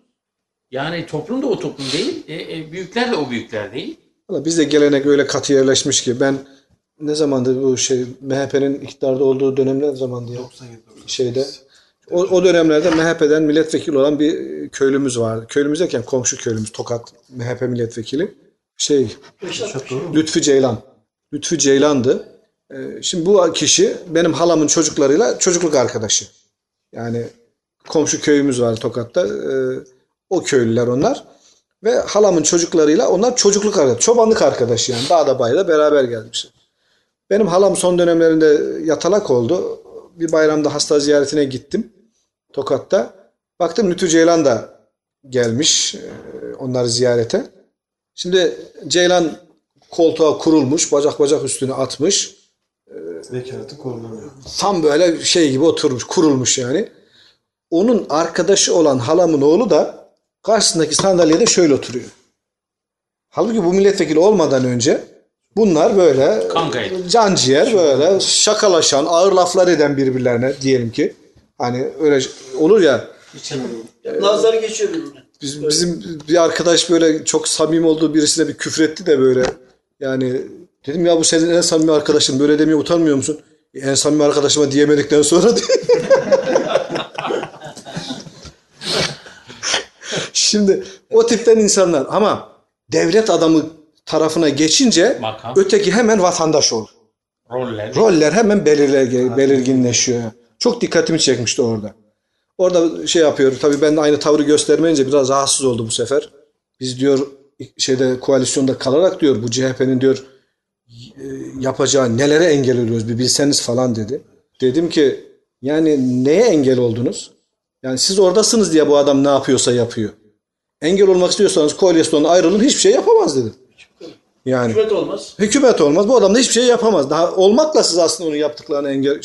Yani toplum da o toplum değil. Büyükler de o büyükler değil. Valla bizde gelenek öyle katı yerleşmiş ki ben ne zamandır bu şey MHP'nin iktidarda olduğu dönemler zamandı ya. 97 şeyde. O dönemlerde MHP'den milletvekili olan bir köylümüz vardı. Köylümüz derken komşu köylümüz Tokat MHP milletvekili. Lütfü Ceylan. Lütfü Ceylan'dı. Şimdi bu kişi benim halamın çocuklarıyla çocukluk arkadaşı. Yani komşu köyümüz var Tokat'ta. O köylüler onlar. Ve halamın çocuklarıyla onlar çocukluk arkadaşı. Çobanlık arkadaşı yani. Dağda bayda beraber gelmişler. Benim halam son dönemlerinde yatalak oldu. Bir bayramda hasta ziyaretine gittim Tokat'ta. Baktım Lütfü Ceylan da gelmiş onları ziyarete. Şimdi Ceylan koltuğa kurulmuş, bacak üstüne atmış. Zekaatı korunamıyor. Tam böyle şey gibi oturmuş, kurulmuş yani. Onun arkadaşı olan halamın oğlu da karşısındaki sandalyede şöyle oturuyor. Halbuki bu milletvekili olmadan önce bunlar böyle can ciğer, böyle şakalaşan, ağır laflar eden birbirlerine diyelim ki. Hani öyle olur ya. Nazar geçiyor birbirine. Bizim bir arkadaş böyle çok samimi olduğu birisine bir küfretti de böyle. Yani dedim ya bu senin en samimi arkadaşın. Böyle demeye utanmıyor musun? En samimi arkadaşıma diyemedikten sonra Şimdi o tipten insanlar ama devlet adamı tarafına geçince makam. Öteki hemen vatandaş olur. Roller hemen belirginleşiyor. Çok dikkatimi çekmişti orada. Orada şey yapıyor. Tabii ben de aynı tavrı göstermeyince biraz rahatsız oldu bu sefer. Biz diyor koalisyonda kalarak diyor bu CHP'nin diyor yapacağı nelere engel oluyoruz bir bilseniz falan dedi. Dedim ki yani neye engel oldunuz? Yani siz oradasınız diye bu adam ne yapıyorsa yapıyor. Engel olmak istiyorsanız koalisyondan ayrılın hiçbir şey yapamaz dedim. Yani hükümet olmaz. Bu adam da hiçbir şey yapamaz. Daha olmakla siz aslında onun yaptıklarını engel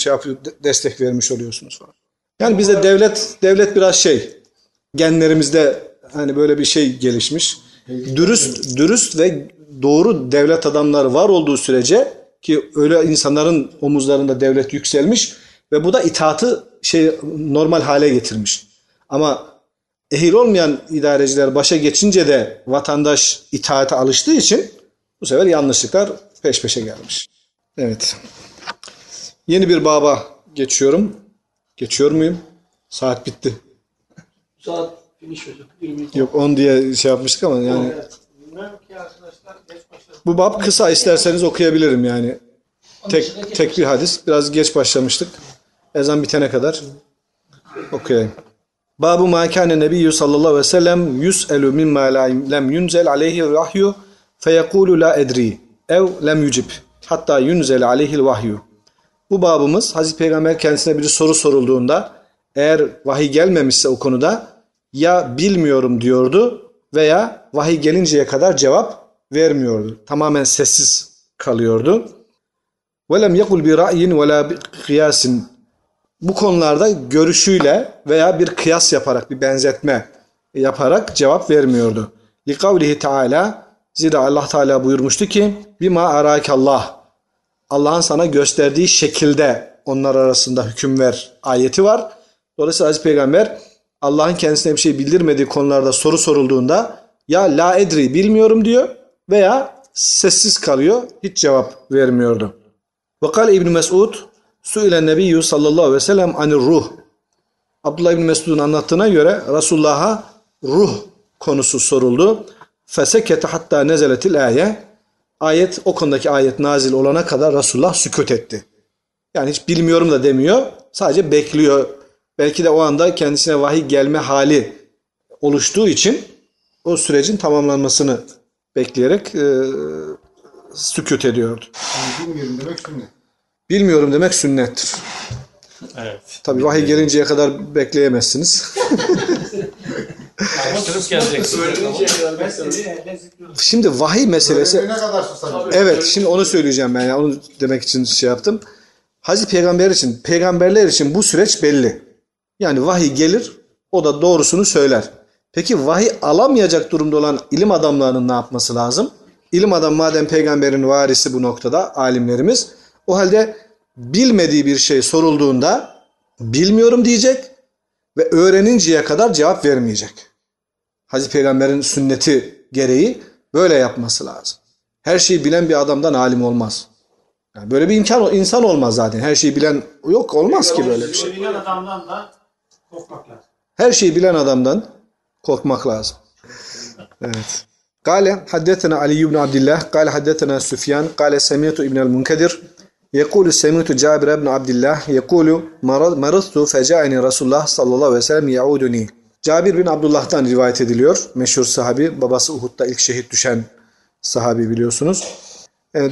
destek vermiş oluyorsunuz falan. Yani bize devlet biraz genlerimizde hani böyle bir şey gelişmiş. Dürüst ve doğru devlet adamları var olduğu sürece ki öyle insanların omuzlarında devlet yükselmiş ve bu da itaatı normal hale getirmiş. Ama ehil olmayan idareciler başa geçince de vatandaş itaate alıştığı için bu sefer yanlışlıklar peş peşe gelmiş. Evet. Yeni bir baba geçiyorum. Geçiyor muyum? Saat bitti. Saat finish olacak. 22. Yok 10 diye yapmıştık ama yani. Bu bab kısa isterseniz okuyabilirim yani. Tek bir hadis. Biraz geç başlamıştık. Ezan bitene kadar okuyayım. Babu ma kana nebiyyü sallallahu aleyhi ve sellem yüselü mimma lem yunzel aleyhi vahyu feyekulu la edri ev lem yücib hatta yunzel aleyhi vahyu. Bu babımız Hazreti Peygamber kendisine bir soru sorulduğunda eğer vahiy gelmemişse o konuda ya bilmiyorum diyordu veya vahiy gelinceye kadar cevap vermiyordu. Tamamen sessiz kalıyordu. وَلَمْ يَقُلْ بِرَأْيٍ وَلَا بِقِيَاسٍ Bu konularda görüşüyle veya bir kıyas yaparak, bir benzetme yaparak cevap vermiyordu. لِقَوْلِهِ تَعَالَى Zira Allah Teala buyurmuştu ki بِمَا أَرَاكَ اللّٰهِ Allah'ın sana gösterdiği şekilde onlar arasında hüküm ver ayeti var. Dolayısıyla Hazreti Peygamber Allah'ın kendisine bir şey bildirmediği konularda soru sorulduğunda ya la edri bilmiyorum diyor veya sessiz kalıyor hiç cevap vermiyordu. Vakal İbn Mes'ud Su'ile Nebiyyü sallallahu aleyhi ve sellem anir ruh. Abdullah İbn Mes'ud'un anlattığına göre Resulullah'a ruh konusu soruldu. Fesekete hatta nezeletil ayet. Ayet, o konudaki ayet nazil olana kadar Resulullah sükût etti. Yani hiç bilmiyorum da demiyor. Sadece bekliyor. Belki de o anda kendisine vahiy gelme hali oluştuğu için o sürecin tamamlanmasını bekleyerek sükût ediyordu. Yani bilmiyorum demek sünnet. Bilmiyorum demek sünnettir. Evet. Tabii vahiy gelinceye kadar bekleyemezsiniz. Şimdi vahiy meselesi. Evet, şimdi onu söyleyeceğim ben. Yani onu demek için yaptım. Hazreti peygamberler için bu süreç belli. Yani vahiy gelir, o da doğrusunu söyler. Peki vahiy alamayacak durumda olan ilim adamlarının ne yapması lazım? İlim adam madem peygamberin varisi bu noktada alimlerimiz, o halde bilmediği bir şey sorulduğunda bilmiyorum diyecek ve öğreninceye kadar cevap vermeyecek. Hazreti Peygamber'in sünneti gereği böyle yapması lazım. Her şeyi bilen bir adamdan alim olmaz. Yani böyle bir imkan insan olmaz zaten. Her şeyi bilen yok, olmaz ki böyle bir şey. Her şeyi bilen adamdan da korkmak lazım. Her şeyi bilen adamdan korkmak lazım. Evet. Kale haddetena Ali ibn Abdullah, kale haddetena Süfyan, kale semitu ibn el-Munkadir. يقول سمعت جابر بن عبد الله يقول مرضت فجاءني رسول الله صلى الله عليه وسلم يعودني. Cabir bin Abdullah'tan rivayet ediliyor. Meşhur sahabi, babası Uhud'da ilk şehit düşen sahabi biliyorsunuz.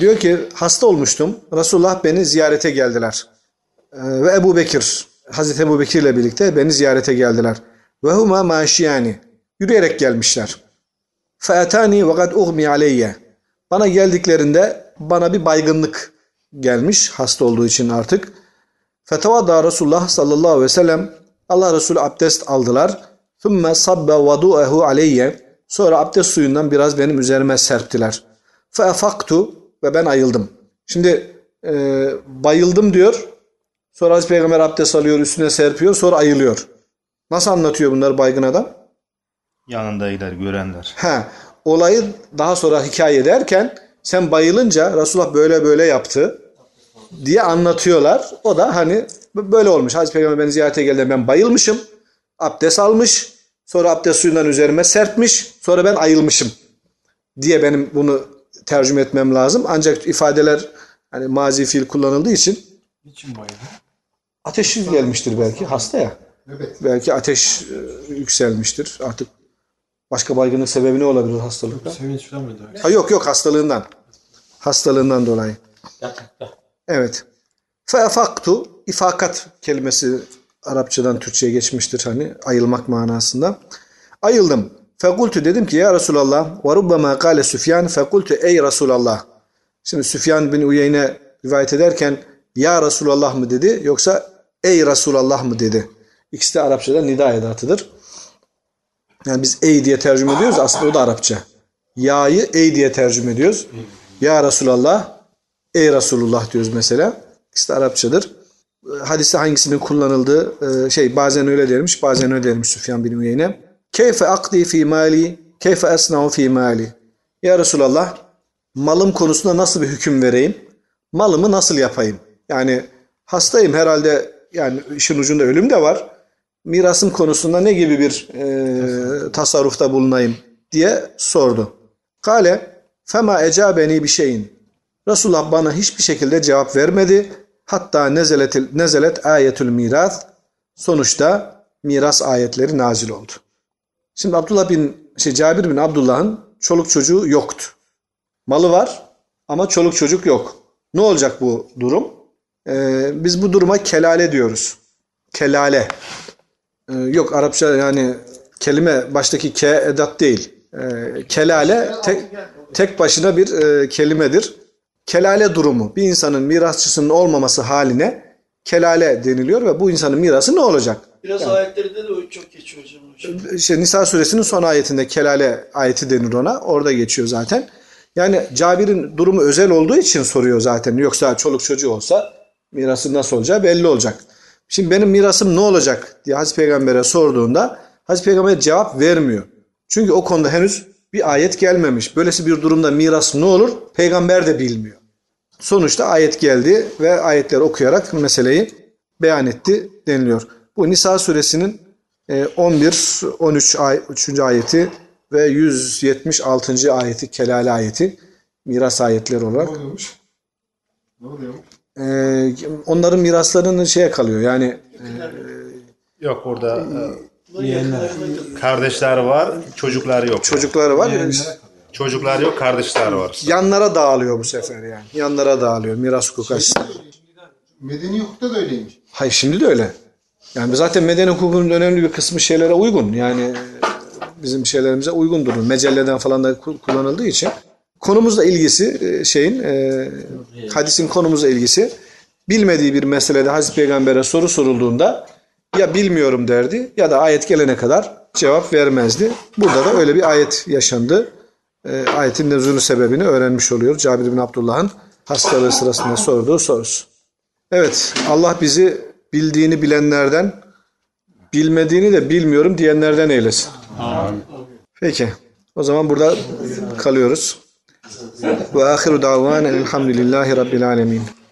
Diyor ki hasta olmuştum. Resulullah beni ziyarete geldiler. Ve Ebu Bekir, Hazreti Ebu Bekir ile birlikte beni ziyarete geldiler. Ve huma maşiyani. Yürüyerek gelmişler. Fe'atani ve kad ughmi aleyye. Bana geldiklerinde bana bir baygınlık gelmiş, hasta olduğu için artık. Fetevada Resulullah sallallahu aleyhi ve sellem, Allah Resulü abdest aldılar. Thumma sabba vadu'ehu aleyye. Sonra abdest suyundan biraz benim üzerime serptiler. Feefaktu ve ben ayıldım. Şimdi bayıldım diyor. Sonra Hazreti Peygamber abdest alıyor, üstüne serpiyor, sonra ayılıyor. Nasıl anlatıyor bunları baygın adam? Yanındaydılar, görenler. Ha, olayı daha sonra hikaye ederken sen bayılınca Resulullah böyle böyle yaptı diye anlatıyorlar. O da hani böyle olmuş. Hazreti Peygamber beni ziyarete geldi, ben bayılmışım. Abdest almış. Sonra abdest suyundan üzerime serpmiş. Sonra ben ayılmışım diye benim bunu tercüme etmem lazım. Ancak ifadeler hani mazi fiil kullanıldığı için. Niçin bayıldı? Ateşi gelmiştir belki. Hasta ya. Evet. Belki ateş yükselmiştir. Artık başka baygınlık sebebi ne olabilir hastalıkta? Ha yok hastalığından. Hastalığından dolayı. Evet. Feefaktu, ifakat kelimesi Arapçadan Türkçe'ye geçmiştir hani ayılmak manasında. Ayıldım. Fekultu, dedim ki ya Resulallah, ve rubbama kâle Süfyan fekultu ey Resulallah. Şimdi Süfyan bin Uyeyne rivayet ederken ya Resulallah mı dedi yoksa ey Resulallah mı dedi? İkisi de Arapçada nida edatıdır. Yani biz ey diye tercüme ediyoruz. Aslında o da Arapça. Ya'yı ey diye tercüme ediyoruz. Ya Resulallah, ey Resulullah diyoruz mesela. İkisi de Arapçadır. Hadiste hangisinin kullanıldığı bazen öyle dermiş, bazen öyle dermiş Süfyan bin Uyeyne. Keyfe akdi fi mali, keyfe esna'u fi mali. Ya Resulallah, malım konusunda nasıl bir hüküm vereyim? Malımı nasıl yapayım? Yani hastayım herhalde, yani işin ucunda ölüm de var. Mirasım konusunda ne gibi bir tasarrufta bulunayım diye sordu. Kale fema ecabeni bir şeyin. Resulullah bana hiçbir şekilde cevap vermedi. Hatta nezelet ayetül miras. Sonuçta miras ayetleri nazil oldu. Şimdi Cabir bin Abdullah'ın çoluk çocuğu yoktu. Malı var ama çoluk çocuk yok. Ne olacak bu durum? Biz bu duruma kelale diyoruz. Kelale. Yok Arapça yani kelime baştaki ke edat değil. Kelale tek başına bir kelimedir. Kelale durumu, bir insanın mirasçısının olmaması haline kelale deniliyor ve bu insanın mirası ne olacak? Biraz yani, ayetlerinde de o çok geçiyor hocam. Nisa suresinin son ayetinde kelale ayeti denir ona. Orada geçiyor zaten. Yani Cabir'in durumu özel olduğu için soruyor zaten. Yoksa çoluk çocuğu olsa mirası nasıl olacağı belli olacak. Şimdi benim mirasım ne olacak diye Hazreti Peygamber'e sorduğunda Hazreti Peygamber cevap vermiyor. Çünkü o konuda henüz bir ayet gelmemiş. Böylesi bir durumda miras ne olur? Peygamber de bilmiyor. Sonuçta ayet geldi ve ayetler okuyarak meseleyi beyan etti deniliyor. Bu Nisa suresinin 11-13. Ayeti ve 176. ayeti, kelale ayeti, miras ayetleri olarak. Ne oluyormuş? Onların miraslarının kalıyor yani yok orada kardeşler var, çocuklar yok. Çocukları var. Yani. Çocuklar yok, kardeşler var. Yanlara dağılıyor bu sefer yani. Yanlara dağılıyor miras hukuku. Medeni hukukta da öyleymiş. Hayır, şimdi de öyle. Yani zaten medeni hukukunun önemli bir kısmı şeylere uygun. Yani bizim şeylerimize uygun durum. Mecelleden falan da kullanıldığı için. Konumuzla ilgisi hadisin konumuzla ilgisi, bilmediği bir meselede Hazreti Peygamber'e soru sorulduğunda ya bilmiyorum derdi ya da ayet gelene kadar cevap vermezdi. Burada da öyle bir ayet yaşandı. Ayetin nüzulü sebebini öğrenmiş oluyor. Cabir bin Abdullah'ın hastalığı sırasında sorduğu sorusu. Evet, Allah bizi bildiğini bilenlerden, bilmediğini de bilmiyorum diyenlerden eylesin. Amin. Peki. O zaman burada kalıyoruz. Ve ahiru davana elhamdülillahi rabbil alemin.